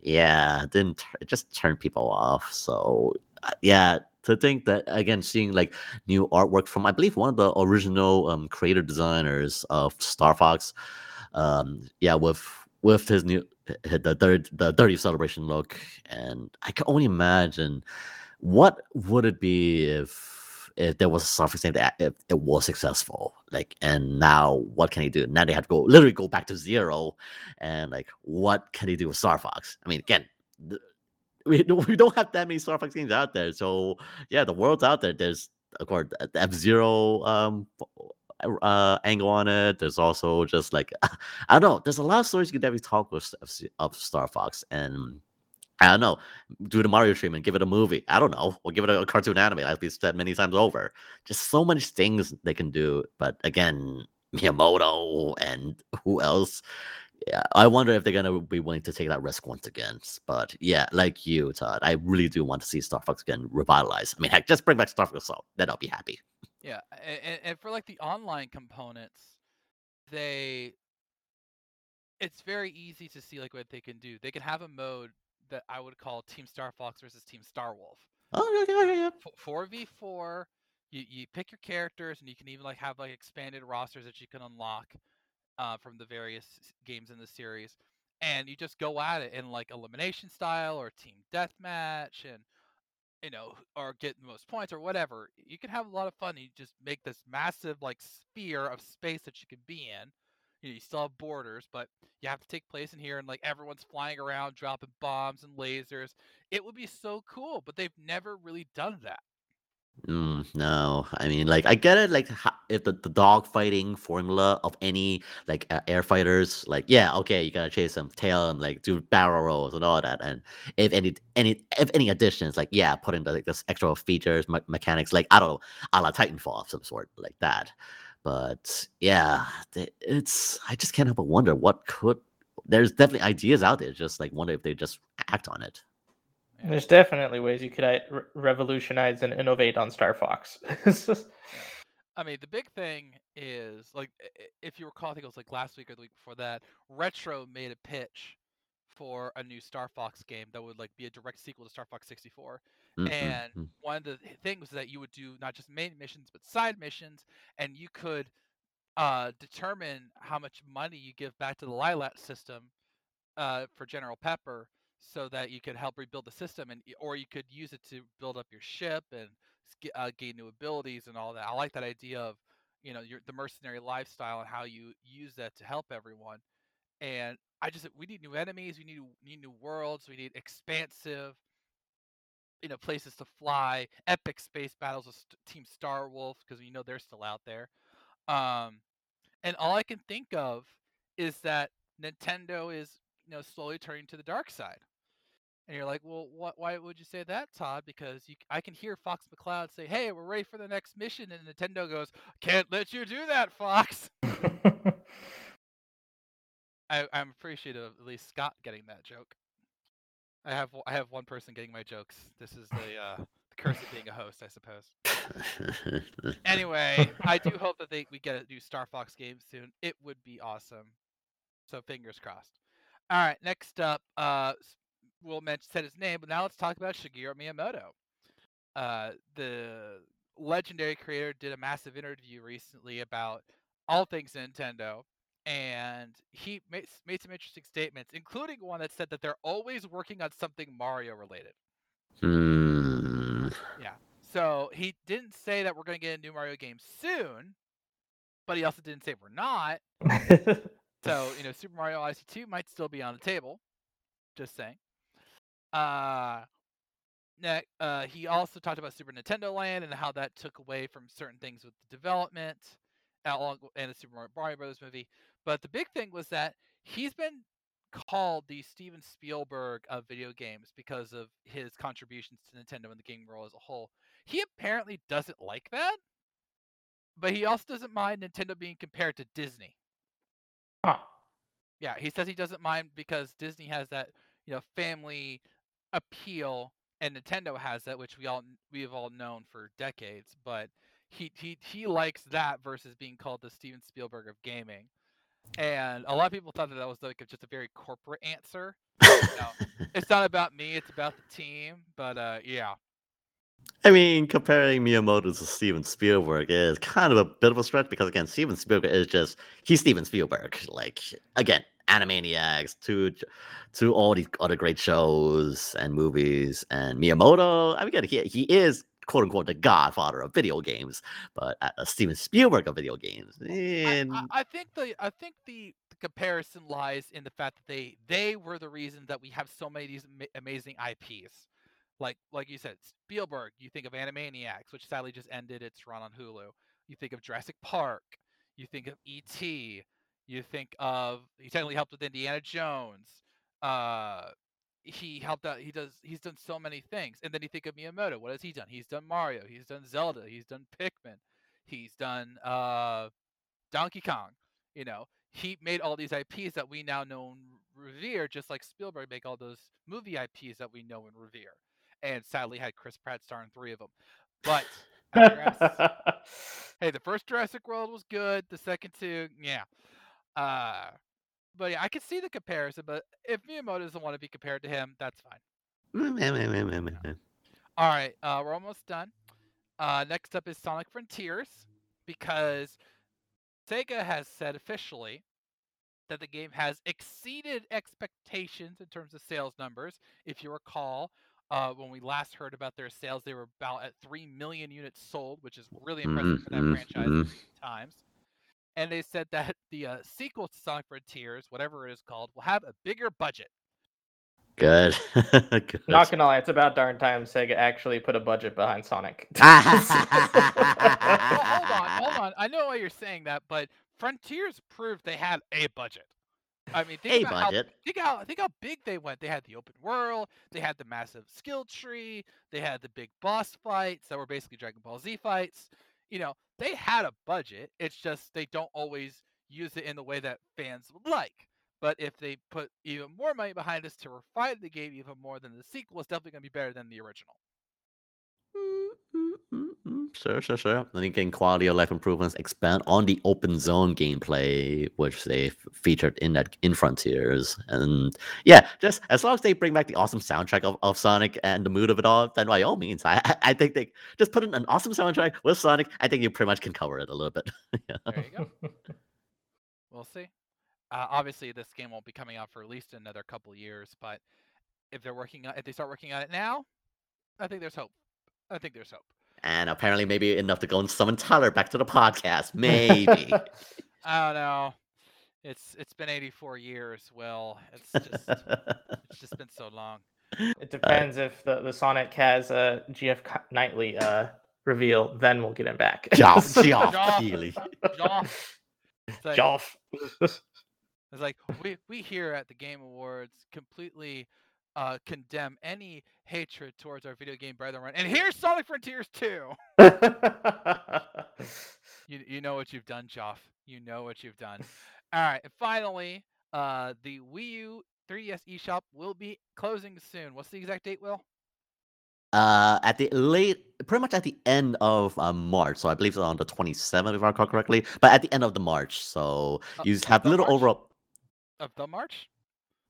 yeah, it just turned people off. So yeah, to think that, again, seeing like new artwork from, I believe, one of the original creator designers of Star Fox. With his new the 30th celebration look, and I can only imagine what would it be if there was a Star Fox game that if it was successful, like, and now what can he do? Now they have to go back to Zero, and like, what can he do with Star Fox? I mean, again, we don't have that many Star Fox games out there, so yeah, the world's out there. There's, of course, the F-Zero angle on it. There's also just like, I don't know, there's a lot of stories you can definitely talk with of Star Fox, and I don't know, do the Mario treatment, give it a movie, I don't know, or give it a cartoon anime, at least that many times over. Just so many things they can do. But again, Miyamoto and who else? Yeah, I wonder if they're gonna be willing to take that risk once again. But yeah, like you, Todd, I really do want to see Star Fox again revitalized. I mean, heck, just bring back Star Fox, so then I'll be happy. Yeah, and for like the online components, it's very easy to see like what they can do. They can have a mode that I would call Team Star Fox versus Team Star Wolf. Oh yeah. 4v4. You pick your characters, and you can even like have like expanded rosters that you can unlock from the various games in the series, and you just go at it in like elimination style or team deathmatch, and you know, or get the most points or whatever. You can have a lot of fun. You just make this massive like sphere of space that you can be in. You know, you still have borders, but you have to take place in here, and like everyone's flying around, dropping bombs and lasers. It would be so cool, but they've never really done that. No, I mean, like, I get it. Like, if the dog fighting formula of any like air fighters, like, yeah, okay, you gotta chase them, tail them, like do barrel rolls and all that. And if any additions, like, yeah, put in like this extra features, mechanics, like, I don't know, a la Titanfall of some sort, like that. But yeah, I just can't help but wonder what could. There's definitely ideas out there. Just like wonder if they just act on it. There's definitely ways you could revolutionize and innovate on Star Fox. Yeah. I mean, the big thing is, like, if you recall, I think it was like last week or the week before that, Retro made a pitch for a new Star Fox game that would like be a direct sequel to Star Fox 64. Mm-hmm. And one of the things was that you would do not just main missions but side missions, and you could determine how much money you give back to the Lilat system for General Pepper, so that you could help rebuild the system, and or you could use it to build up your ship and gain new abilities and all that. I like that idea of, you know, the mercenary lifestyle and how you use that to help everyone. And we need new enemies, we need new worlds, we need expansive, you know, places to fly, epic space battles with Team Star Wolf, because we know they're still out there. And all I can think of is that Nintendo is, you know, slowly turning to the dark side. And you're like, well, why would you say that, Todd? Because I can hear Fox McCloud say, hey, we're ready for the next mission. And Nintendo goes, can't let you do that, Fox. I'm appreciative of at least Scott getting that joke. I have one person getting my jokes. This is the curse of being a host, I suppose. Anyway, I do hope that we get a new Star Fox game soon. It would be awesome. So fingers crossed. All right, next up, we'll said his name, but now let's talk about Shigeru Miyamoto. The legendary creator did a massive interview recently about all things Nintendo, and he made some interesting statements, including one that said that they're always working on something Mario related. Yeah. So he didn't say that we're going to get a new Mario game soon, but he also didn't say we're not. So, you know, Super Mario Odyssey 2 might still be on the table. Just saying. He also talked about Super Nintendo Land and how that took away from certain things with the development and the Super Mario Brothers movie. But the big thing was that he's been called the Steven Spielberg of video games because of his contributions to Nintendo and the game world as a whole. He apparently doesn't like that, but he also doesn't mind Nintendo being compared to Disney. Huh. Yeah, he says he doesn't mind because Disney has that, you know, family appeal, and Nintendo has that, which we've all known for decades. But he likes that versus being called the Steven Spielberg of gaming. And a lot of people thought that was like just a very corporate answer. It's not about me; it's about the team. But yeah. I mean, comparing Miyamoto to Steven Spielberg is kind of a bit of a stretch because, again, Steven Spielberg is just—he's Steven Spielberg. Like, again, Animaniacs to all these other great shows and movies, and Miyamoto. I mean, again, he is, quote unquote, the godfather of video games, but Steven Spielberg of video games. And I think the comparison lies in the fact that they were the reason that we have so many of these amazing IPs. Like you said, Spielberg, you think of Animaniacs, which sadly just ended its run on Hulu. You think of Jurassic Park. You think of E.T. You think of, he technically helped with Indiana Jones. He helped out. He's done so many things. And then you think of Miyamoto. What has he done? He's done Mario. He's done Zelda. He's done Pikmin. He's done Donkey Kong. You know, he made all these IPs that we now know and revere, just like Spielberg made all those movie IPs that we know and revere. And sadly had Chris Pratt star in 3 of them. But hey, the first Jurassic World was good. The second 2, yeah. But yeah, I could see the comparison, but if Miyamoto doesn't want to be compared to him, that's fine. All right, we're almost done. Next up is Sonic Frontiers, because Sega has said officially that the game has exceeded expectations in terms of sales numbers. If you recall, when we last heard about their sales, they were about at 3 million units sold, which is really impressive for that franchise many times. And they said that the sequel to Sonic Frontiers, whatever it is called, will have a bigger budget. Good. Good. Not gonna lie, it's about darn time Sega actually put a budget behind Sonic. Hold on. I know why you're saying that, but Frontiers proved they had a budget. I mean, think how big they went. They had the open world, they had the massive skill tree, they had the big boss fights that were basically Dragon Ball Z fights. You know, they had a budget. It's just they don't always use it in the way that fans would like. But if they put even more money behind us to refine the game even more, then the sequel is definitely going to be better than the original. Sure. Then again, quality of life improvements expand on the open zone gameplay, which they featured in Frontiers. And yeah, just as long as they bring back the awesome soundtrack of Sonic and the mood of it all, then by all means, I think they just put in an awesome soundtrack with Sonic. I think you pretty much can cover it a little bit. Yeah. There you go. We'll see. Obviously, this game won't be coming out for at least another couple of years, but if they start working on it now, I think there's hope. And apparently maybe enough to go and summon Tyler back to the podcast. Maybe. I don't know. It's been 84 years, Will. It's just been so long. It depends if the Sonic has a GF Knightley reveal, then we'll get him back. Joff. It's like we here at the Game Awards completely condemn any hatred towards our video game brethren, and here's Sonic Frontiers 2. You know what you've done, Joff. You know what you've done. All right, and finally, the Wii U 3DS eShop will be closing soon. What's the exact date, Will? Pretty much at the end of March. So I believe it's on the 27th, if I recall correctly. But at the end of the March, so you have a little overall of the March.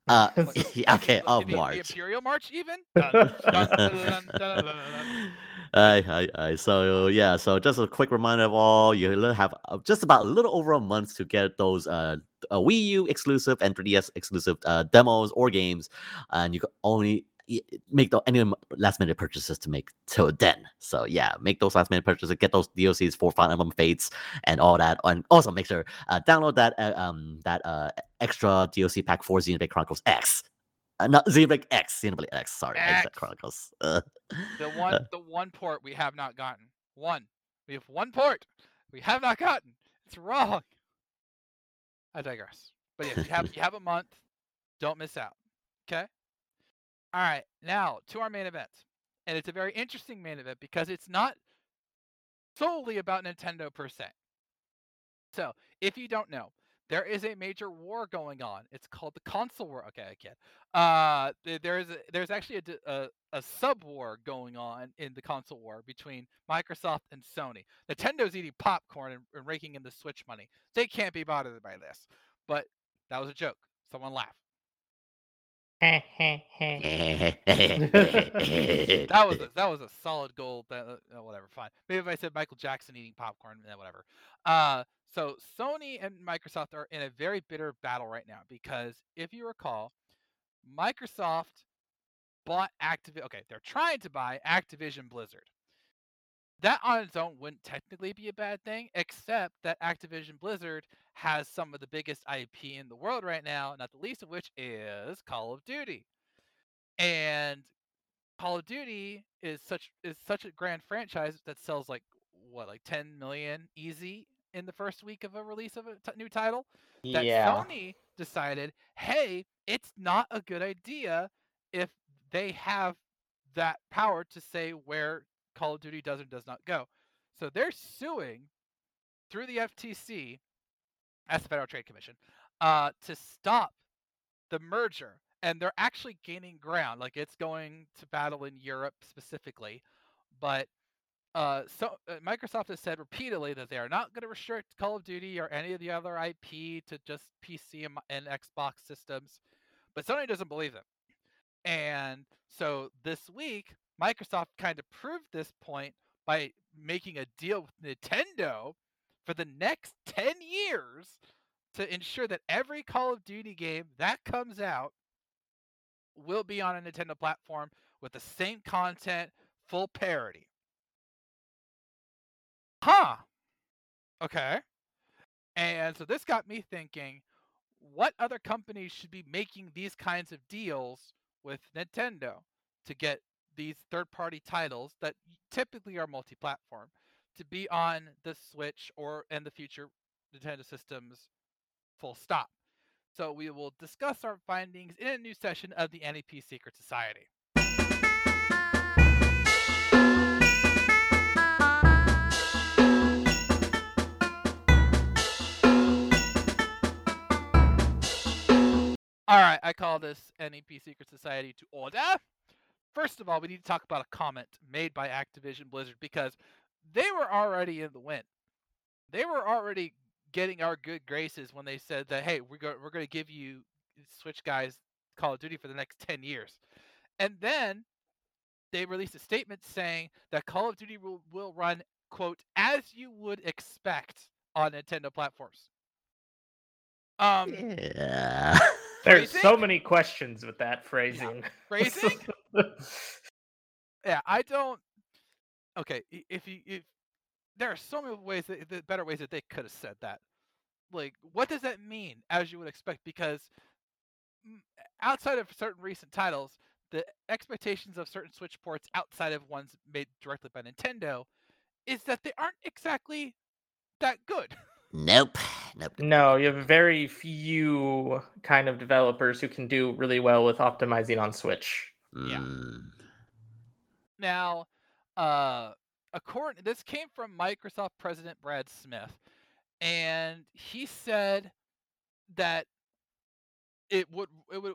Okay, of March. The Imperial March, even. Aye. So yeah, so just a quick reminder of all, you have just about a little over a month to get those Wii U exclusive and 3DS exclusive demos or games, and you can only make any last minute purchases to make till then. So yeah, make those last minute purchases, get those DLCs for Fire Emblem Fates and all that, and also make sure download that extra DLC pack for Xenoblade Chronicles X. Not Xenoblade X, Xenoblade X. Sorry, X. Chronicles. The one port we have not gotten. We have one port we have not gotten. It's wrong. I digress. But yeah, you have a month. Don't miss out. Okay. All right, now to our main event. And it's a very interesting main event because it's not solely about Nintendo per se. So, if you don't know, there is a major war going on. It's called the console war. Okay, I can't. There's actually a sub-war going on in the console war between Microsoft and Sony. Nintendo's eating popcorn and raking in the Switch money. They can't be bothered by this. But that was a joke. Someone laughed. that was a solid goal. Whatever, fine. Maybe if I said Michael Jackson eating popcorn, whatever. So Sony and Microsoft are in a very bitter battle right now because if you recall, Microsoft bought Activision. Okay, they're trying to buy Activision Blizzard. That on its own wouldn't technically be a bad thing, except that Activision Blizzard has some of the biggest IP in the world right now, not the least of which is Call of Duty. And Call of Duty is such a grand franchise that sells like 10 million easy in the first week of a release of a new title. That Sony decided, hey, it's not a good idea if they have that power to say where Call of Duty does or does not go. So they're suing through the FTC, as the Federal Trade Commission, to stop the merger. And they're actually gaining ground. Like, it's going to battle in Europe specifically. But Microsoft has said repeatedly that they are not going to restrict Call of Duty or any of the other IP to just PC and Xbox systems. But Sony doesn't believe them. And so this week, Microsoft kind of proved this point by making a deal with Nintendo for the next 10 years to ensure that every Call of Duty game that comes out will be on a Nintendo platform with the same content, full parity. Huh. Okay. And so this got me thinking, what other companies should be making these kinds of deals with Nintendo to get these third-party titles that typically are multi-platform to be on the Switch or in the future Nintendo systems, full stop. So we will discuss our findings in a new session of the NEP Secret Society. All right, I call this NEP Secret Society to order. First of all, we need to talk about a comment made by Activision Blizzard because they were already in the win. They were already getting our good graces when they said that, hey, we're going to give you Switch guys Call of Duty for the next 10 years. And then they released a statement saying that Call of Duty will run, quote, as you would expect on Nintendo platforms. Yeah. There's so many questions with that phrasing. Yeah. Phrasing? Yeah, I don't. Okay, if there are so many ways, better ways that they could have said that. Like, what does that mean, as you would expect? Because outside of certain recent titles, the expectations of certain Switch ports outside of ones made directly by Nintendo is that they aren't exactly that good. Nope. No, you have very few kind of developers who can do really well with optimizing on Switch. Yeah. Now, this came from Microsoft President Brad Smith, and he said that it would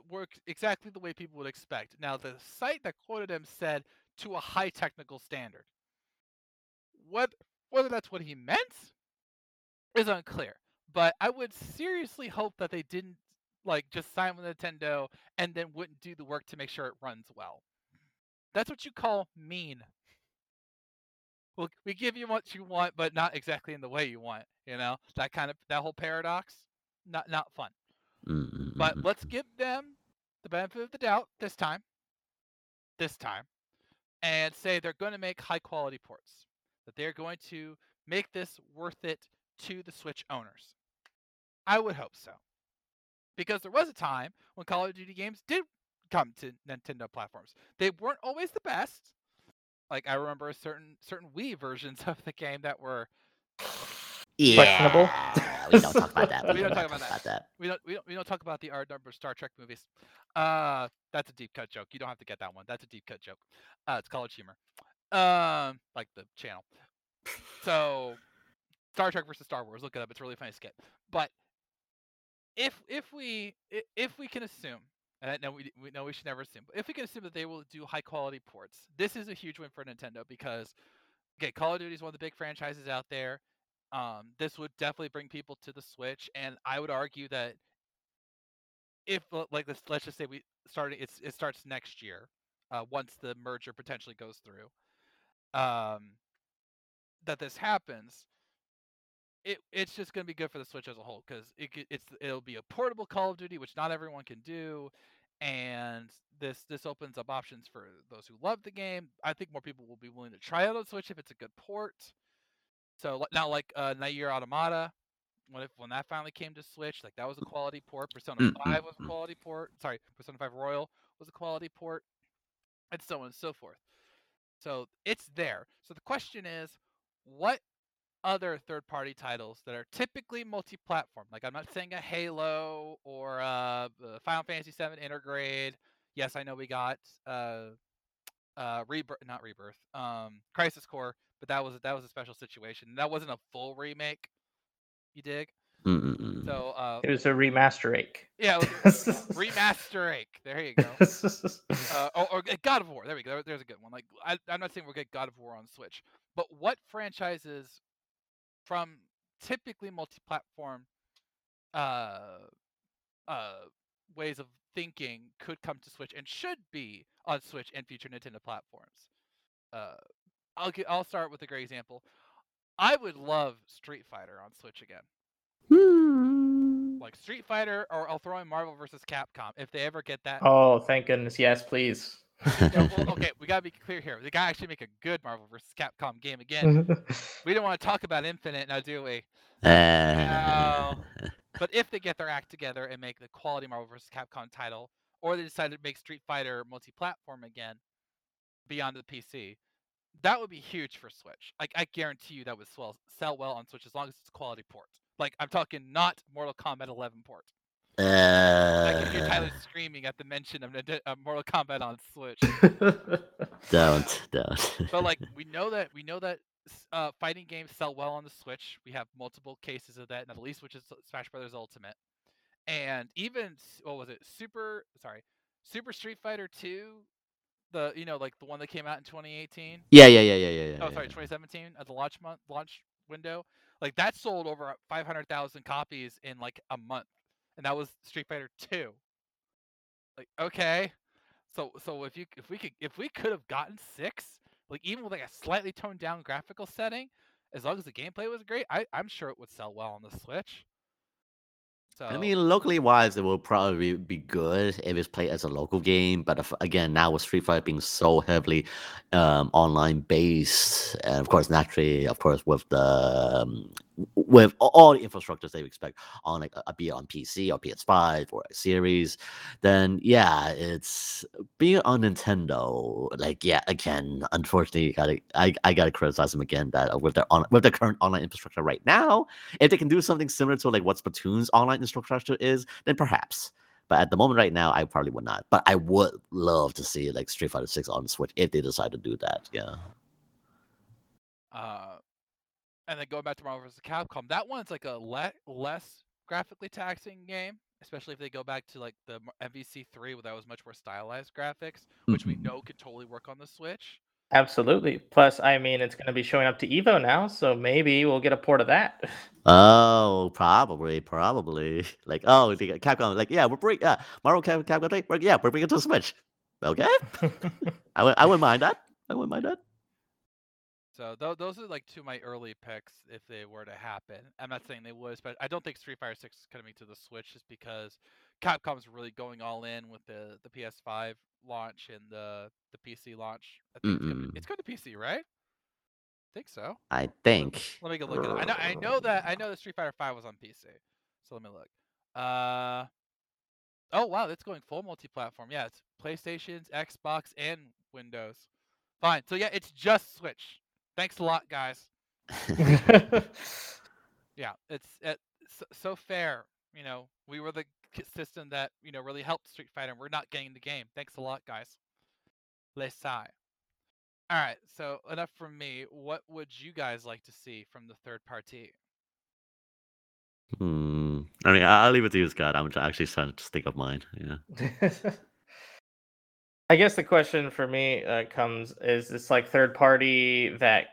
work exactly the way people would expect. Now, the site that quoted him said to a high technical standard. Whether that's what he meant is unclear, but I would seriously hope that they didn't like just sign with Nintendo and then wouldn't do the work to make sure it runs well. That's what you call mean. Well, we give you what you want, but not exactly in the way you want. You know, that kind of, that whole paradox, not fun. Mm-hmm. But let's give them the benefit of the doubt this time, and say they're going to make high quality ports, that they're going to make this worth it to the Switch owners. I would hope so. Because there was a time when Call of Duty games did come to Nintendo platforms. They weren't always the best. Like, I remember certain Wii versions of the game that were questionable. We don't talk about that. We don't talk about the odd number Star Trek movies. That's a deep cut joke. You don't have to get that one. That's a deep cut joke. It's college humor. Like the channel. So, Star Trek versus Star Wars. Look it up. It's a really funny skit. But if we can assume, and I know we should never assume, but if we can assume that they will do high quality ports, this is a huge win for Nintendo because, okay, Call of Duty is one of the big franchises out there. This would definitely bring people to the Switch, and I would argue that if, like, let's just say we started, it starts next year, once the merger potentially goes through, that this happens, it's just going to be good for the Switch as a whole because it'll be a portable Call of Duty, which not everyone can do, and this opens up options for those who love the game. I think more people will be willing to try out on Switch if it's a good port. So now, like Nier Automata, when that finally came to Switch, like that was a quality port. Persona 5 was a quality port. Sorry, Persona 5 Royal was a quality port, and so on and so forth. So it's there. So the question is, what other third-party titles that are typically multi-platform? Like, I'm not saying a Halo or a Final Fantasy VII Intergrade. Yes, I know we got Crisis Core. But that was a special situation. That wasn't a full remake, you dig? Mm-mm. So it was a remasterake. Yeah, it was a remasterake. There you go. Or God of War. There we go. There's a good one. Like I'm not saying we'll get God of War on Switch, but what franchises from typically multi-platform ways of thinking could come to Switch and should be on Switch and future Nintendo platforms? I'll start with a great example. I would love Street Fighter on Switch again. Like Street Fighter, or I'll throw in Marvel vs. Capcom if they ever get that. Oh, thank goodness. Yes, please. Okay, we got to be clear here. They got to actually make a good Marvel vs. Capcom game again. We don't want to talk about Infinite now, do we? But if they get their act together and make the quality Marvel vs. Capcom title, or they decide to make Street Fighter multi-platform again beyond the PC, that would be huge for Switch. Like, I guarantee you that would sell well on Switch as long as it's a quality port. Like, I'm talking not Mortal Kombat 11 port. Like, if you're Tyler screaming at the mention of Mortal Kombat on Switch. Don't. But like, we know that fighting games sell well on the Switch. We have multiple cases of that, not the least which is Smash Brothers Ultimate, and even Super Street Fighter 2. The, you know, like the one that came out in 2018. Yeah. 2017 at the launch window. Like that sold over 500,000 copies in like a month, and that was Street Fighter 2. Like, okay, so if we could have gotten 6, like even with like a slightly toned down graphical setting, as long as the gameplay was great, I'm sure it would sell well on the Switch. So, I mean, locally wise, it will probably be good if it's played as a local game. But again, now with Street Fighter being so heavily online based, and of course, naturally, with the with all the infrastructures they expect on like be it on PC or PS5 or a series, then yeah, it's being on Nintendo. Like yeah, again, unfortunately, I gotta criticize them again that with their current online infrastructure right now, if they can do something similar to like what Splatoon's online infrastructure is, then perhaps. But at the moment right now, I probably would not. But I would love to see like Street Fighter 6 on Switch if they decide to do that. Yeah. And then going back to Marvel vs. Capcom, that one's like a less graphically taxing game, especially if they go back to like the MVC 3, where that was much more stylized graphics, which we know could totally work on the Switch. Absolutely. Plus, I mean, it's going to be showing up to Evo now, so maybe we'll get a port of that. Oh, probably. Like, oh, they got Capcom, like, yeah, we're bringing Marvel Capcom 3. We're bringing it to the Switch. Okay, I wouldn't mind that. So those are like two of my early picks if they were to happen. I'm not saying they would, but I don't think Street Fighter 6 is coming to the Switch just because Capcom's really going all in with the PS5 launch and the PC launch. I think it's going to PC, right? I think so. I think. Let me go look at it. I know that Street Fighter 5 was on PC, so let me look. Oh wow, that's going full multi-platform. Yeah, it's PlayStations, Xbox, and Windows. Fine. So yeah, it's just Switch. Thanks a lot, guys. Yeah, it's so fair. You know, we were the system that really helped Street Fighter, and we're not getting the game. Thanks a lot, guys. Les sigh. All right, so enough from me. What would you guys like to see from the third party? I mean, I'll leave it to you, Scott. I'm actually trying to think of mine. Yeah. I guess the question for me comes: is this like third party that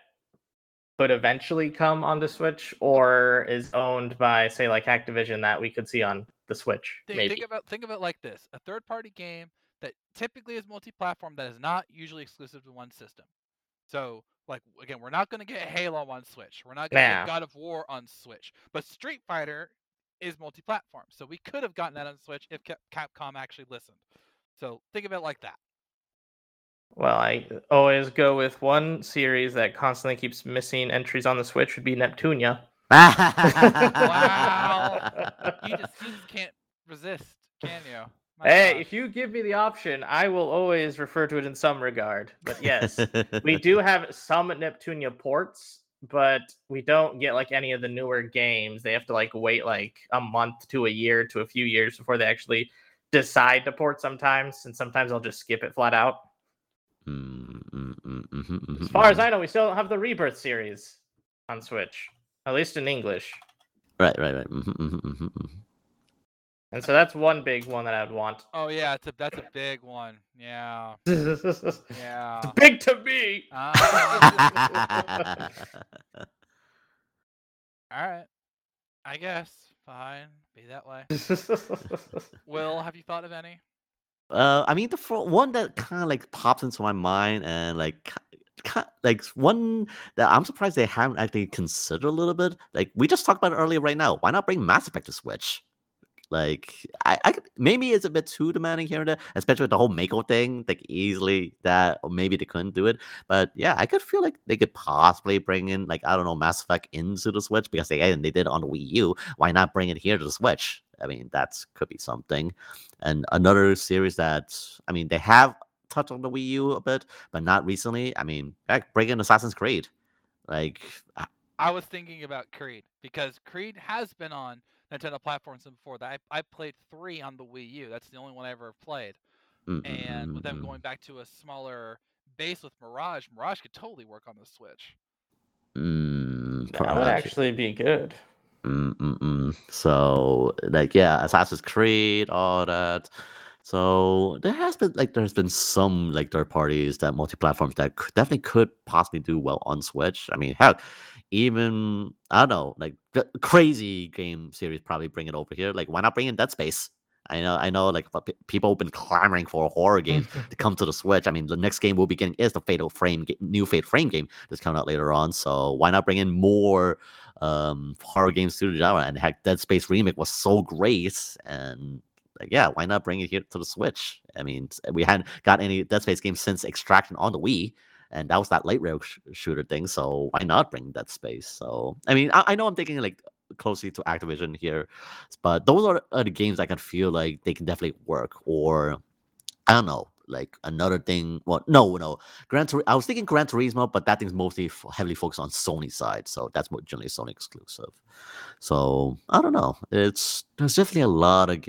could eventually come on the Switch, or is owned by, say, like Activision that we could see on the Switch? Think of it like this: a third party game that typically is multi-platform that is not usually exclusive to one system. So, like, again, we're not going to get Halo on Switch. We're not going to get God of War on Switch. But Street Fighter is multi-platform, so we could have gotten that on Switch if Capcom actually listened. So think of it like that. Well, I always go with one series that constantly keeps missing entries on the Switch would be Neptunia. Wow! You just can't resist, can you? My God. If you give me the option, I will always refer to it in some regard. But yes, we do have some Neptunia ports, but we don't get like any of the newer games. They have to like wait like a month to a year to a few years before they actually decide to port sometimes, and sometimes I'll just skip it flat out. As far as I know, we still don't have the Rebirth series on Switch, at least in English. Right. And so that's one big one that I'd want. Oh yeah, that's a big one. Yeah. Yeah. It's big to me. All right. I guess. Fine. Be that way. Will, have you thought of any? I mean, the one that kind of like pops into my mind, and like one that I'm surprised they haven't actually considered a little bit. Like we just talked about it earlier, right now. Why not bring Mass Effect to Switch? Like I could, maybe it's a bit too demanding here and there, especially with the whole Mako thing. Like easily that, or maybe they couldn't do it. But yeah, I could feel like they could possibly bring in like Mass Effect into the Switch because they did it on the Wii U. Why not bring it here to the Switch? I mean, that could be something. And another series that they have touched on the Wii U a bit, but not recently. I mean, heck, bring in Assassin's Creed. Like I was thinking about Creed because Creed has been on Nintendo platforms before that. I played 3 on the Wii U. That's the only one I ever played. And with them going back to a smaller base with Mirage could totally work on the Switch. That would actually be good. So, like, yeah, Assassin's Creed, all that. So there's been some like third parties that multi-platforms that definitely could possibly do well on Switch. I mean, heck, even the crazy game series probably bring it over here. Like, why not bring in Dead Space? I know, like people have been clamoring for a horror game to come to the Switch. I mean, the next game we'll be getting is the new Fatal Frame game that's coming out later on. So why not bring in more horror games to the genre? And heck, Dead Space remake was so great and. Like, yeah, why not bring it here to the Switch? I mean, we hadn't got any Dead Space games since Extraction on the Wii, and that was that light rail shooter thing, so why not bring Dead Space? So, I mean, I know I'm thinking, like, closely to Activision here, but those are the games I can feel like they can definitely work, or, I don't know, like, another thing, well, no, I was thinking Gran Turismo, but that thing's mostly heavily focused on Sony side, so that's more generally Sony exclusive. So, I don't know, there's definitely a lot of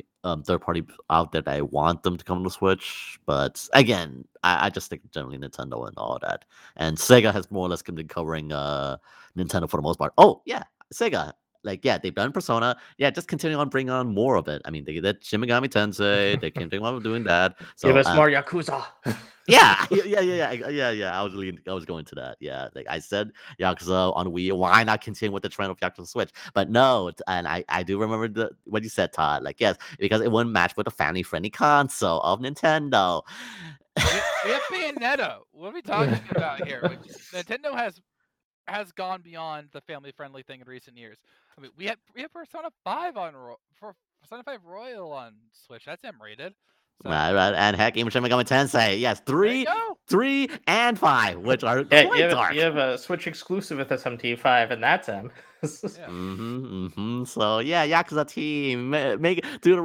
third party out there that I want them to come to Switch, but again, I just think generally Nintendo and all that, and Sega has more or less been covering Nintendo for the most part. Oh yeah, Sega, Like, yeah, they've done Persona. Yeah, just continue on, bring on more of it. I mean, they did Shin Megami Tensei. They continue on doing that. So, give us more Yakuza. Yeah. I was going to that. Yeah, like I said, Yakuza on Wii. Why not continue with the trend of Yakuza Switch? But no, and I do remember what you said, Todd. Like, yes, because it wouldn't match with the family-friendly console of Nintendo. We have Bayonetta. What are we talking about here? Nintendo has gone beyond the family-friendly thing in recent years. I mean, we have Persona 5 Royal on Switch. That's M-rated. So. Right, and heck, even Shin Megami Tensei. Yes, 3, 3, and 5, which are dark. You have a Switch exclusive with SMT5, and that's M. So yeah, Yakuza team, do the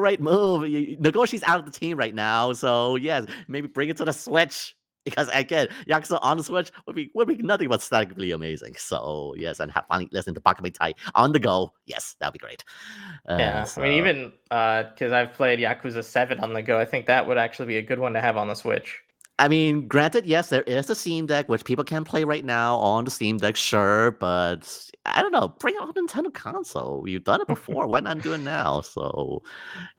right move. Negoshi's out of the team right now, so yes, maybe bring it to the Switch. Because again, Yakuza on the Switch would be nothing but statically amazing. So yes, and finally listening to Bakemotai on the go. Yes, that'd be great. I mean, even because I've played Yakuza 7 on the go, I think that would actually be a good one to have on the Switch. I mean, granted, yes, there is the Steam Deck, which people can play right now on the Steam Deck, sure, but I don't know, bring out a Nintendo console. You've done it before. Why not do it now? So,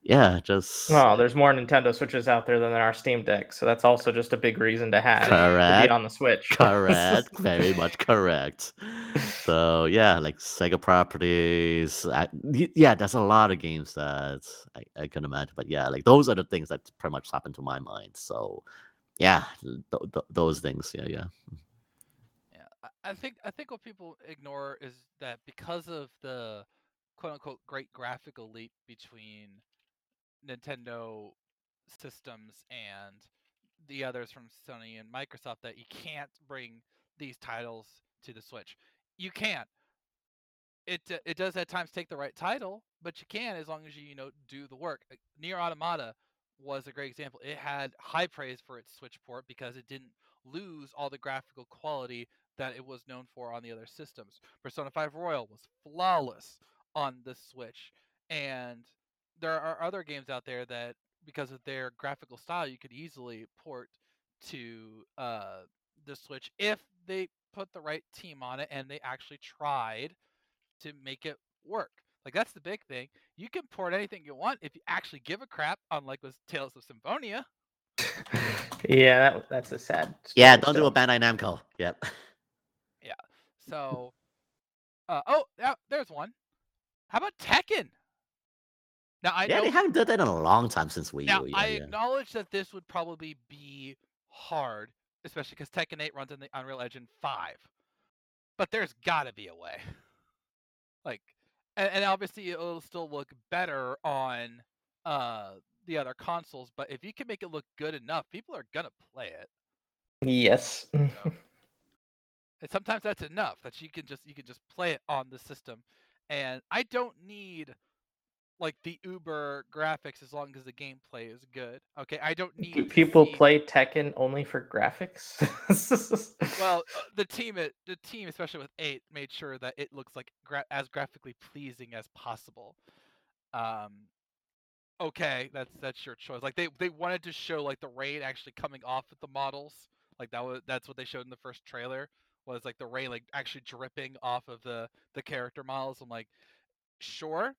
yeah, just... Well, there's more Nintendo Switches out there than there are Steam Decks, so that's also just a big reason to have to be on the Switch. Correct. Very much correct. So, yeah, like Sega properties. There's a lot of games that I can imagine, but yeah, like those are the things that pretty much happened to my mind, so... Yeah, those things. Yeah. I think what people ignore is that because of the quote unquote great graphical leap between Nintendo systems and the others from Sony and Microsoft, that you can't bring these titles to the Switch. You can't. It does at times take the right title, but you can as long as you do the work. Like, Nier Automata was a great example. It had high praise for its Switch port because it didn't lose all the graphical quality that it was known for on the other systems. Persona 5 Royal was flawless on the Switch. And there are other games out there that, because of their graphical style, you could easily port to the Switch if they put the right team on it and they actually tried to make it work. Like, that's the big thing. You can port anything you want if you actually give a crap, unlike with Tales of Symphonia. Yeah, that's a sad story. Yeah, don't do a Bandai Namco. Yep. Yeah. So, there's one. How about Tekken? Now I know they haven't done that in a long time since Wii U. Now, I acknowledge that this would probably be hard, especially because Tekken 8 runs in the Unreal Engine 5. But there's got to be a way. Like... And obviously, it'll still look better on the other consoles. But if you can make it look good enough, people are gonna play it. Yes. So, and sometimes that's enough that you can just play it on the system. And I don't need like the uber graphics as long as the gameplay is good. Okay, I don't need. Do people play Tekken only for graphics? Well, the team, especially with 8, made sure that it looks like as graphically pleasing as possible. Okay, that's your choice. Like they wanted to show like the rain actually coming off of the models. Like that's what they showed in the first trailer, was like the rain like actually dripping off of the character models. I'm like, sure.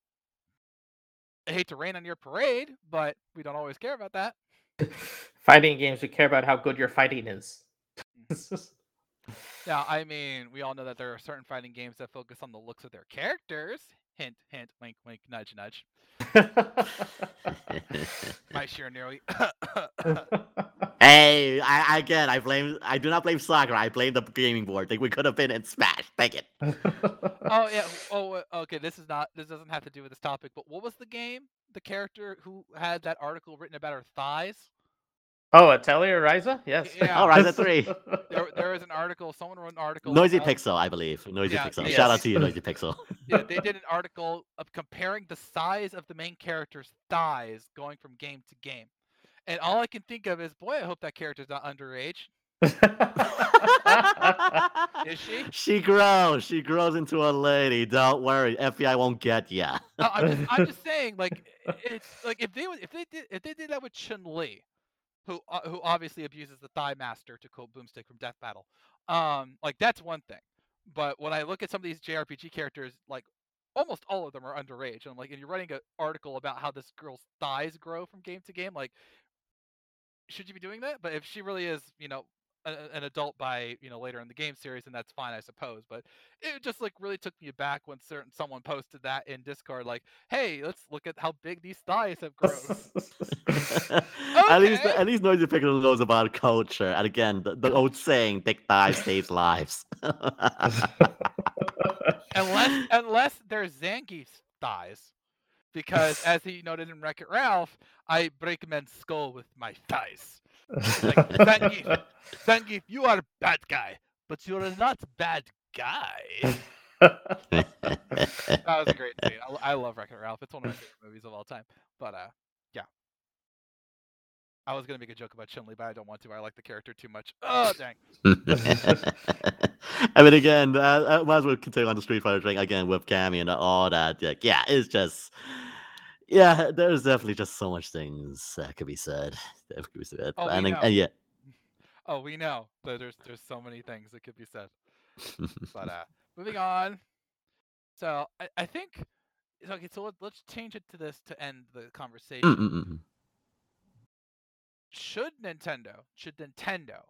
I hate to rain on your parade, but we don't always care about that. Fighting games, we care about how good your fighting is. Yeah, I mean, we all know that there are certain fighting games that focus on the looks of their characters. Hint, hint, wink, wink, nudge, nudge. My sheer nearly. Hey, I do not blame soccer. I blame the gaming board. Think we could have been in Smash. Thank it. Oh yeah. Oh okay. This doesn't have to do with this topic. But what was the game? The character who had that article written about her thighs. Oh, Atelier Ryza? Yes. Yeah. Oh, Ryza 3. There was an article. Someone wrote an article. Noisy Pixel, I believe. Noisy Pixel. Yes. Shout out to you, Noisy Pixel. Yeah, they did an article of comparing the size of the main character's thighs going from game to game. And all I can think of is, boy, I hope that character's not underage. Is she? She grows into a lady. Don't worry, FBI won't get ya. I'm just saying, like, it's like if they did that with Chun-Li, who obviously abuses the Thigh Master, to quote Boomstick from Death Battle. Like, that's one thing. But when I look at some of these JRPG characters, like almost all of them are underage. And I'm like, and you're writing an article about how this girl's thighs grow from game to game. Like, should you be doing that? But if she really is, you know, an adult by, you know, later in the game series, and that's fine, I suppose. But it just like really took me aback when someone posted that in Discord, like, "Hey, let's look at how big these thighs have grown." Okay. At least Noisy Pickle knows about culture. And again, the old saying, "Big thighs saves lives." unless they're Zangief's thighs, because as he noted in Wreck-It Ralph, I break men's skull with my thighs. Like, Zangief, you are a bad guy, but you are not bad guy. That was a great scene. I love Wreck-It Ralph. It's one of my favorite movies of all time. But yeah, I was gonna make a joke about Chun-Li, but I don't want to. I like the character too much. Oh, dang. I mean, again, I might as well continue on the Street Fighter thing again with Cammy and all that. Like, yeah, it's just. Yeah, there's definitely just so much things that could be said. Oh, we know. There's so many things that could be said. But moving on. So I think okay. So let's change it to this to end the conversation. Mm-mm-mm. Should Nintendo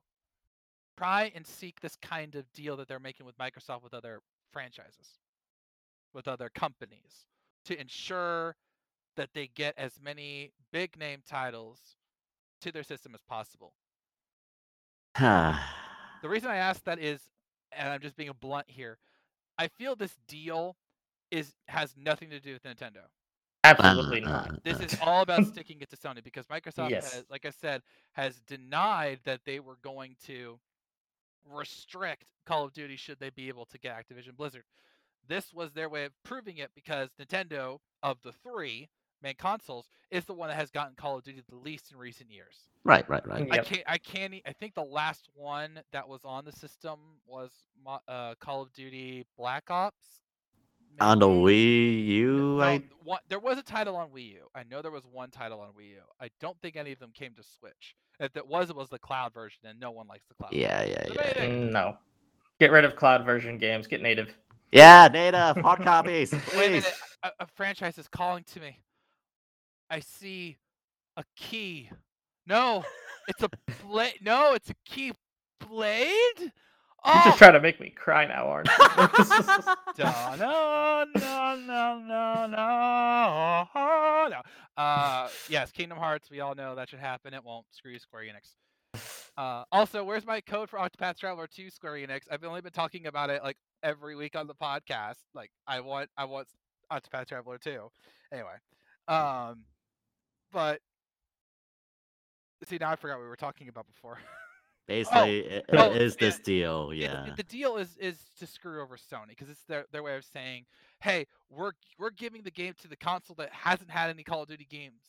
try and seek this kind of deal that they're making with Microsoft, with other franchises, with other companies, to ensure that they get as many big name titles to their system as possible? The reason I ask that is, and I'm just being blunt here, I feel this deal has nothing to do with Nintendo. Absolutely not. This is all about sticking it to Sony, because Microsoft, has, like I said, has denied that they were going to restrict Call of Duty should they be able to get Activision Blizzard. This was their way of proving it, because Nintendo, of the three main consoles, is the one that has gotten Call of Duty the least in recent years. Right. Yep. I think the last one that was on the system was Call of Duty Black Ops. Maybe. On the Wii U? There was a title on Wii U. I know there was one title on Wii U. I don't think any of them came to Switch. If it was, it was the cloud version, and no one likes the cloud version. No. Get rid of cloud version games. Get native. Yeah, native. Hard copies. Please. Wait a minute. A franchise is calling to me. I see a key. No, it's a blade. No, it's a key blade. Oh. You're just trying to make me cry now, aren't you? No. Yes, Kingdom Hearts. We all know that should happen. It won't. Screw you, Square Enix. Also, where's my code for Octopath Traveler 2, Square Enix? I've only been talking about it like every week on the podcast. Like, I want Octopath Traveler 2. Anyway, but see, now I forgot what we were talking about before. Basically, this deal? Yeah, the deal is to screw over Sony, because it's their way of saying, "Hey, we're giving the game to the console that hasn't had any Call of Duty games,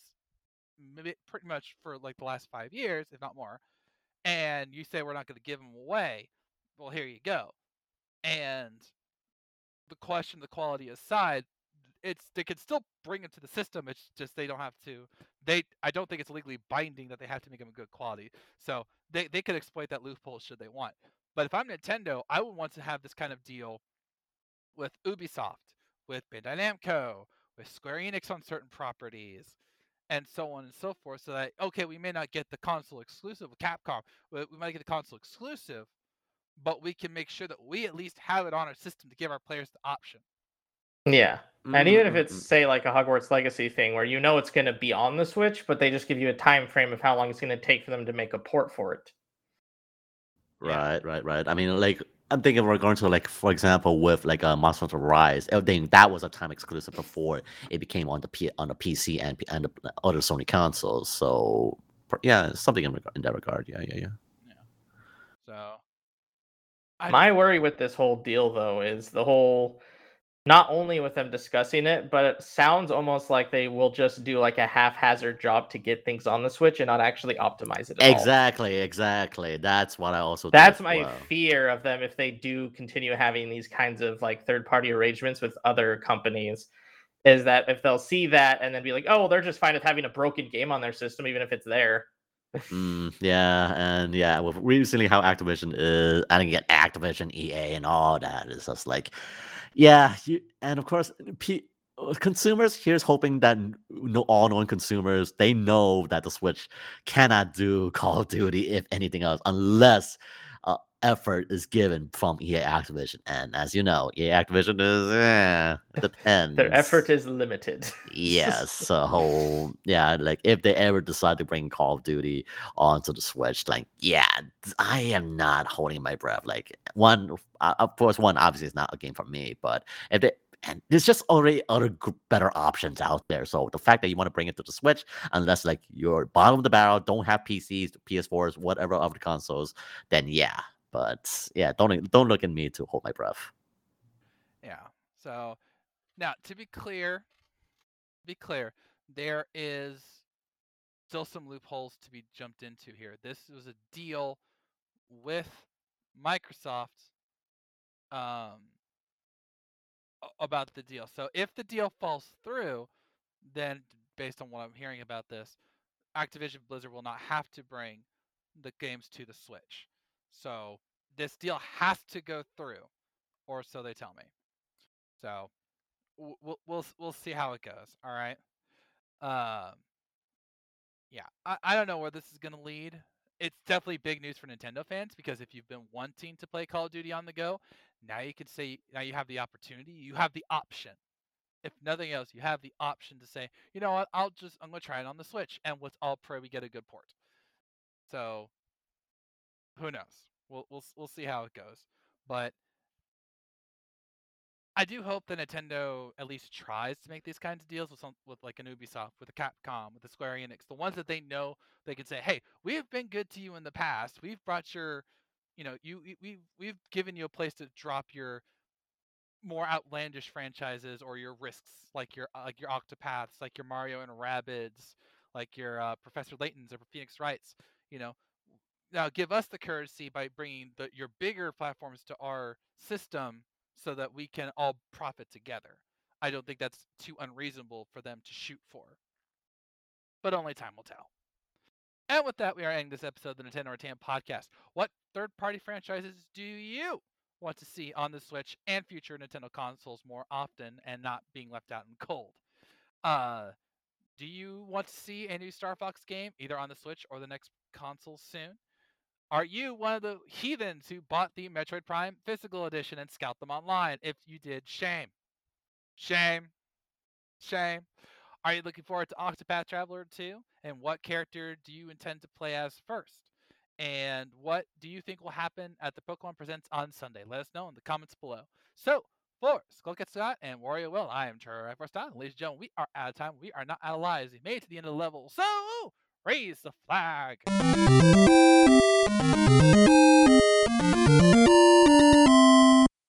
pretty much for like the last 5 years, if not more." And you say we're not going to give them away. Well, here you go. And the question, the quality aside, they can still bring them to the system. It's just they don't have to. I don't think it's legally binding that they have to make them a good quality. So they could exploit that loophole should they want. But if I'm Nintendo, I would want to have this kind of deal with Ubisoft, with Bandai Namco, with Square Enix on certain properties, and so on and so forth, so that, okay, we may not get the console exclusive with Capcom, but we might get the console exclusive, but we can make sure that we at least have it on our system to give our players the option. Yeah. Mm-hmm. And even if it's, say, like a Hogwarts Legacy thing, where you know it's going to be on the Switch, but they just give you a time frame of how long it's going to take for them to make a port for it. Right. I mean, like, I'm thinking we're going to, like, for example, with like a Monster Hunter Rise, everything that was a time exclusive before it became on the PC and the other Sony consoles. So yeah, something in that regard. Yeah. So my worry with this whole deal, though, is the whole, not only with them discussing it, but it sounds almost like they will just do like a haphazard job to get things on the Switch and not actually optimize it at all. Exactly. That's what I also think. That's my fear of them, if they do continue having these kinds of like third-party arrangements with other companies, is that if they'll see that and then be like, oh, well, they're just fine with having a broken game on their system, even if it's there. With recently how Activision is, and again, Activision, EA, and all that, it's just like, Yeah, and of course, consumers, here's hoping that all known consumers, they know that the Switch cannot do Call of Duty, if anything else, unless effort is given from EA Activision. And as you know, EA Activision is, it depends. Their effort is limited. Yes. So, yeah, like if they ever decide to bring Call of Duty onto the Switch, like, yeah, I am not holding my breath. Like, one, obviously, is not a game for me, but if they, and there's just already other better options out there. So the fact that you want to bring it to the Switch, unless like you're bottom of the barrel, don't have PCs, PS4s, whatever other consoles, then yeah. But yeah, don't look at me to hold my breath. Yeah. So now to be clear, there is still some loopholes to be jumped into here. This was a deal with Microsoft. About the deal. So if the deal falls through, then based on what I'm hearing about this, Activision Blizzard will not have to bring the games to the Switch. So this deal has to go through, or so they tell me. So we'll see how it goes. All right. Yeah, I don't know where this is going to lead. It's definitely big news for Nintendo fans, because if you've been wanting to play Call of Duty on the go, now you have the opportunity. You have the option. If nothing else, you have the option to say, you know what, I'm going to try it on the Switch. And let's all pray we get a good port. So who knows? We'll see how it goes. But I do hope that Nintendo at least tries to make these kinds of deals with like an Ubisoft, with a Capcom, with a Square Enix, the ones that they know they can say, hey, we've been good to you in the past. We've brought your... we've given you a place to drop your more outlandish franchises, or your risks, like your Octopaths, like your Mario and Rabbids, like your Professor Layton's or Phoenix Wrights. Now give us the courtesy by bringing your bigger platforms to our system so that we can all profit together. I don't think that's too unreasonable for them to shoot for, but only time will tell. And with that, we are ending this episode of the Nintendo Rattan Podcast. What third-party franchises do you want to see on the Switch and future Nintendo consoles more often, and not being left out in cold? Do you want to see a new Star Fox game, either on the Switch or the next console soon? Are you one of the heathens who bought the Metroid Prime physical edition and scalped them online? If you did, shame. Shame. Shame. Are you looking forward to Octopath Traveler 2? And what character do you intend to play as first? And what do you think will happen at the Pokemon Presents on Sunday? Let us know in the comments below. So, for Skullcat Scott and Warrior Will, I am Trevor Forstall. Ladies and gentlemen, we are out of time. We are not out of lives. We made it to the end of the level. So, raise the flag.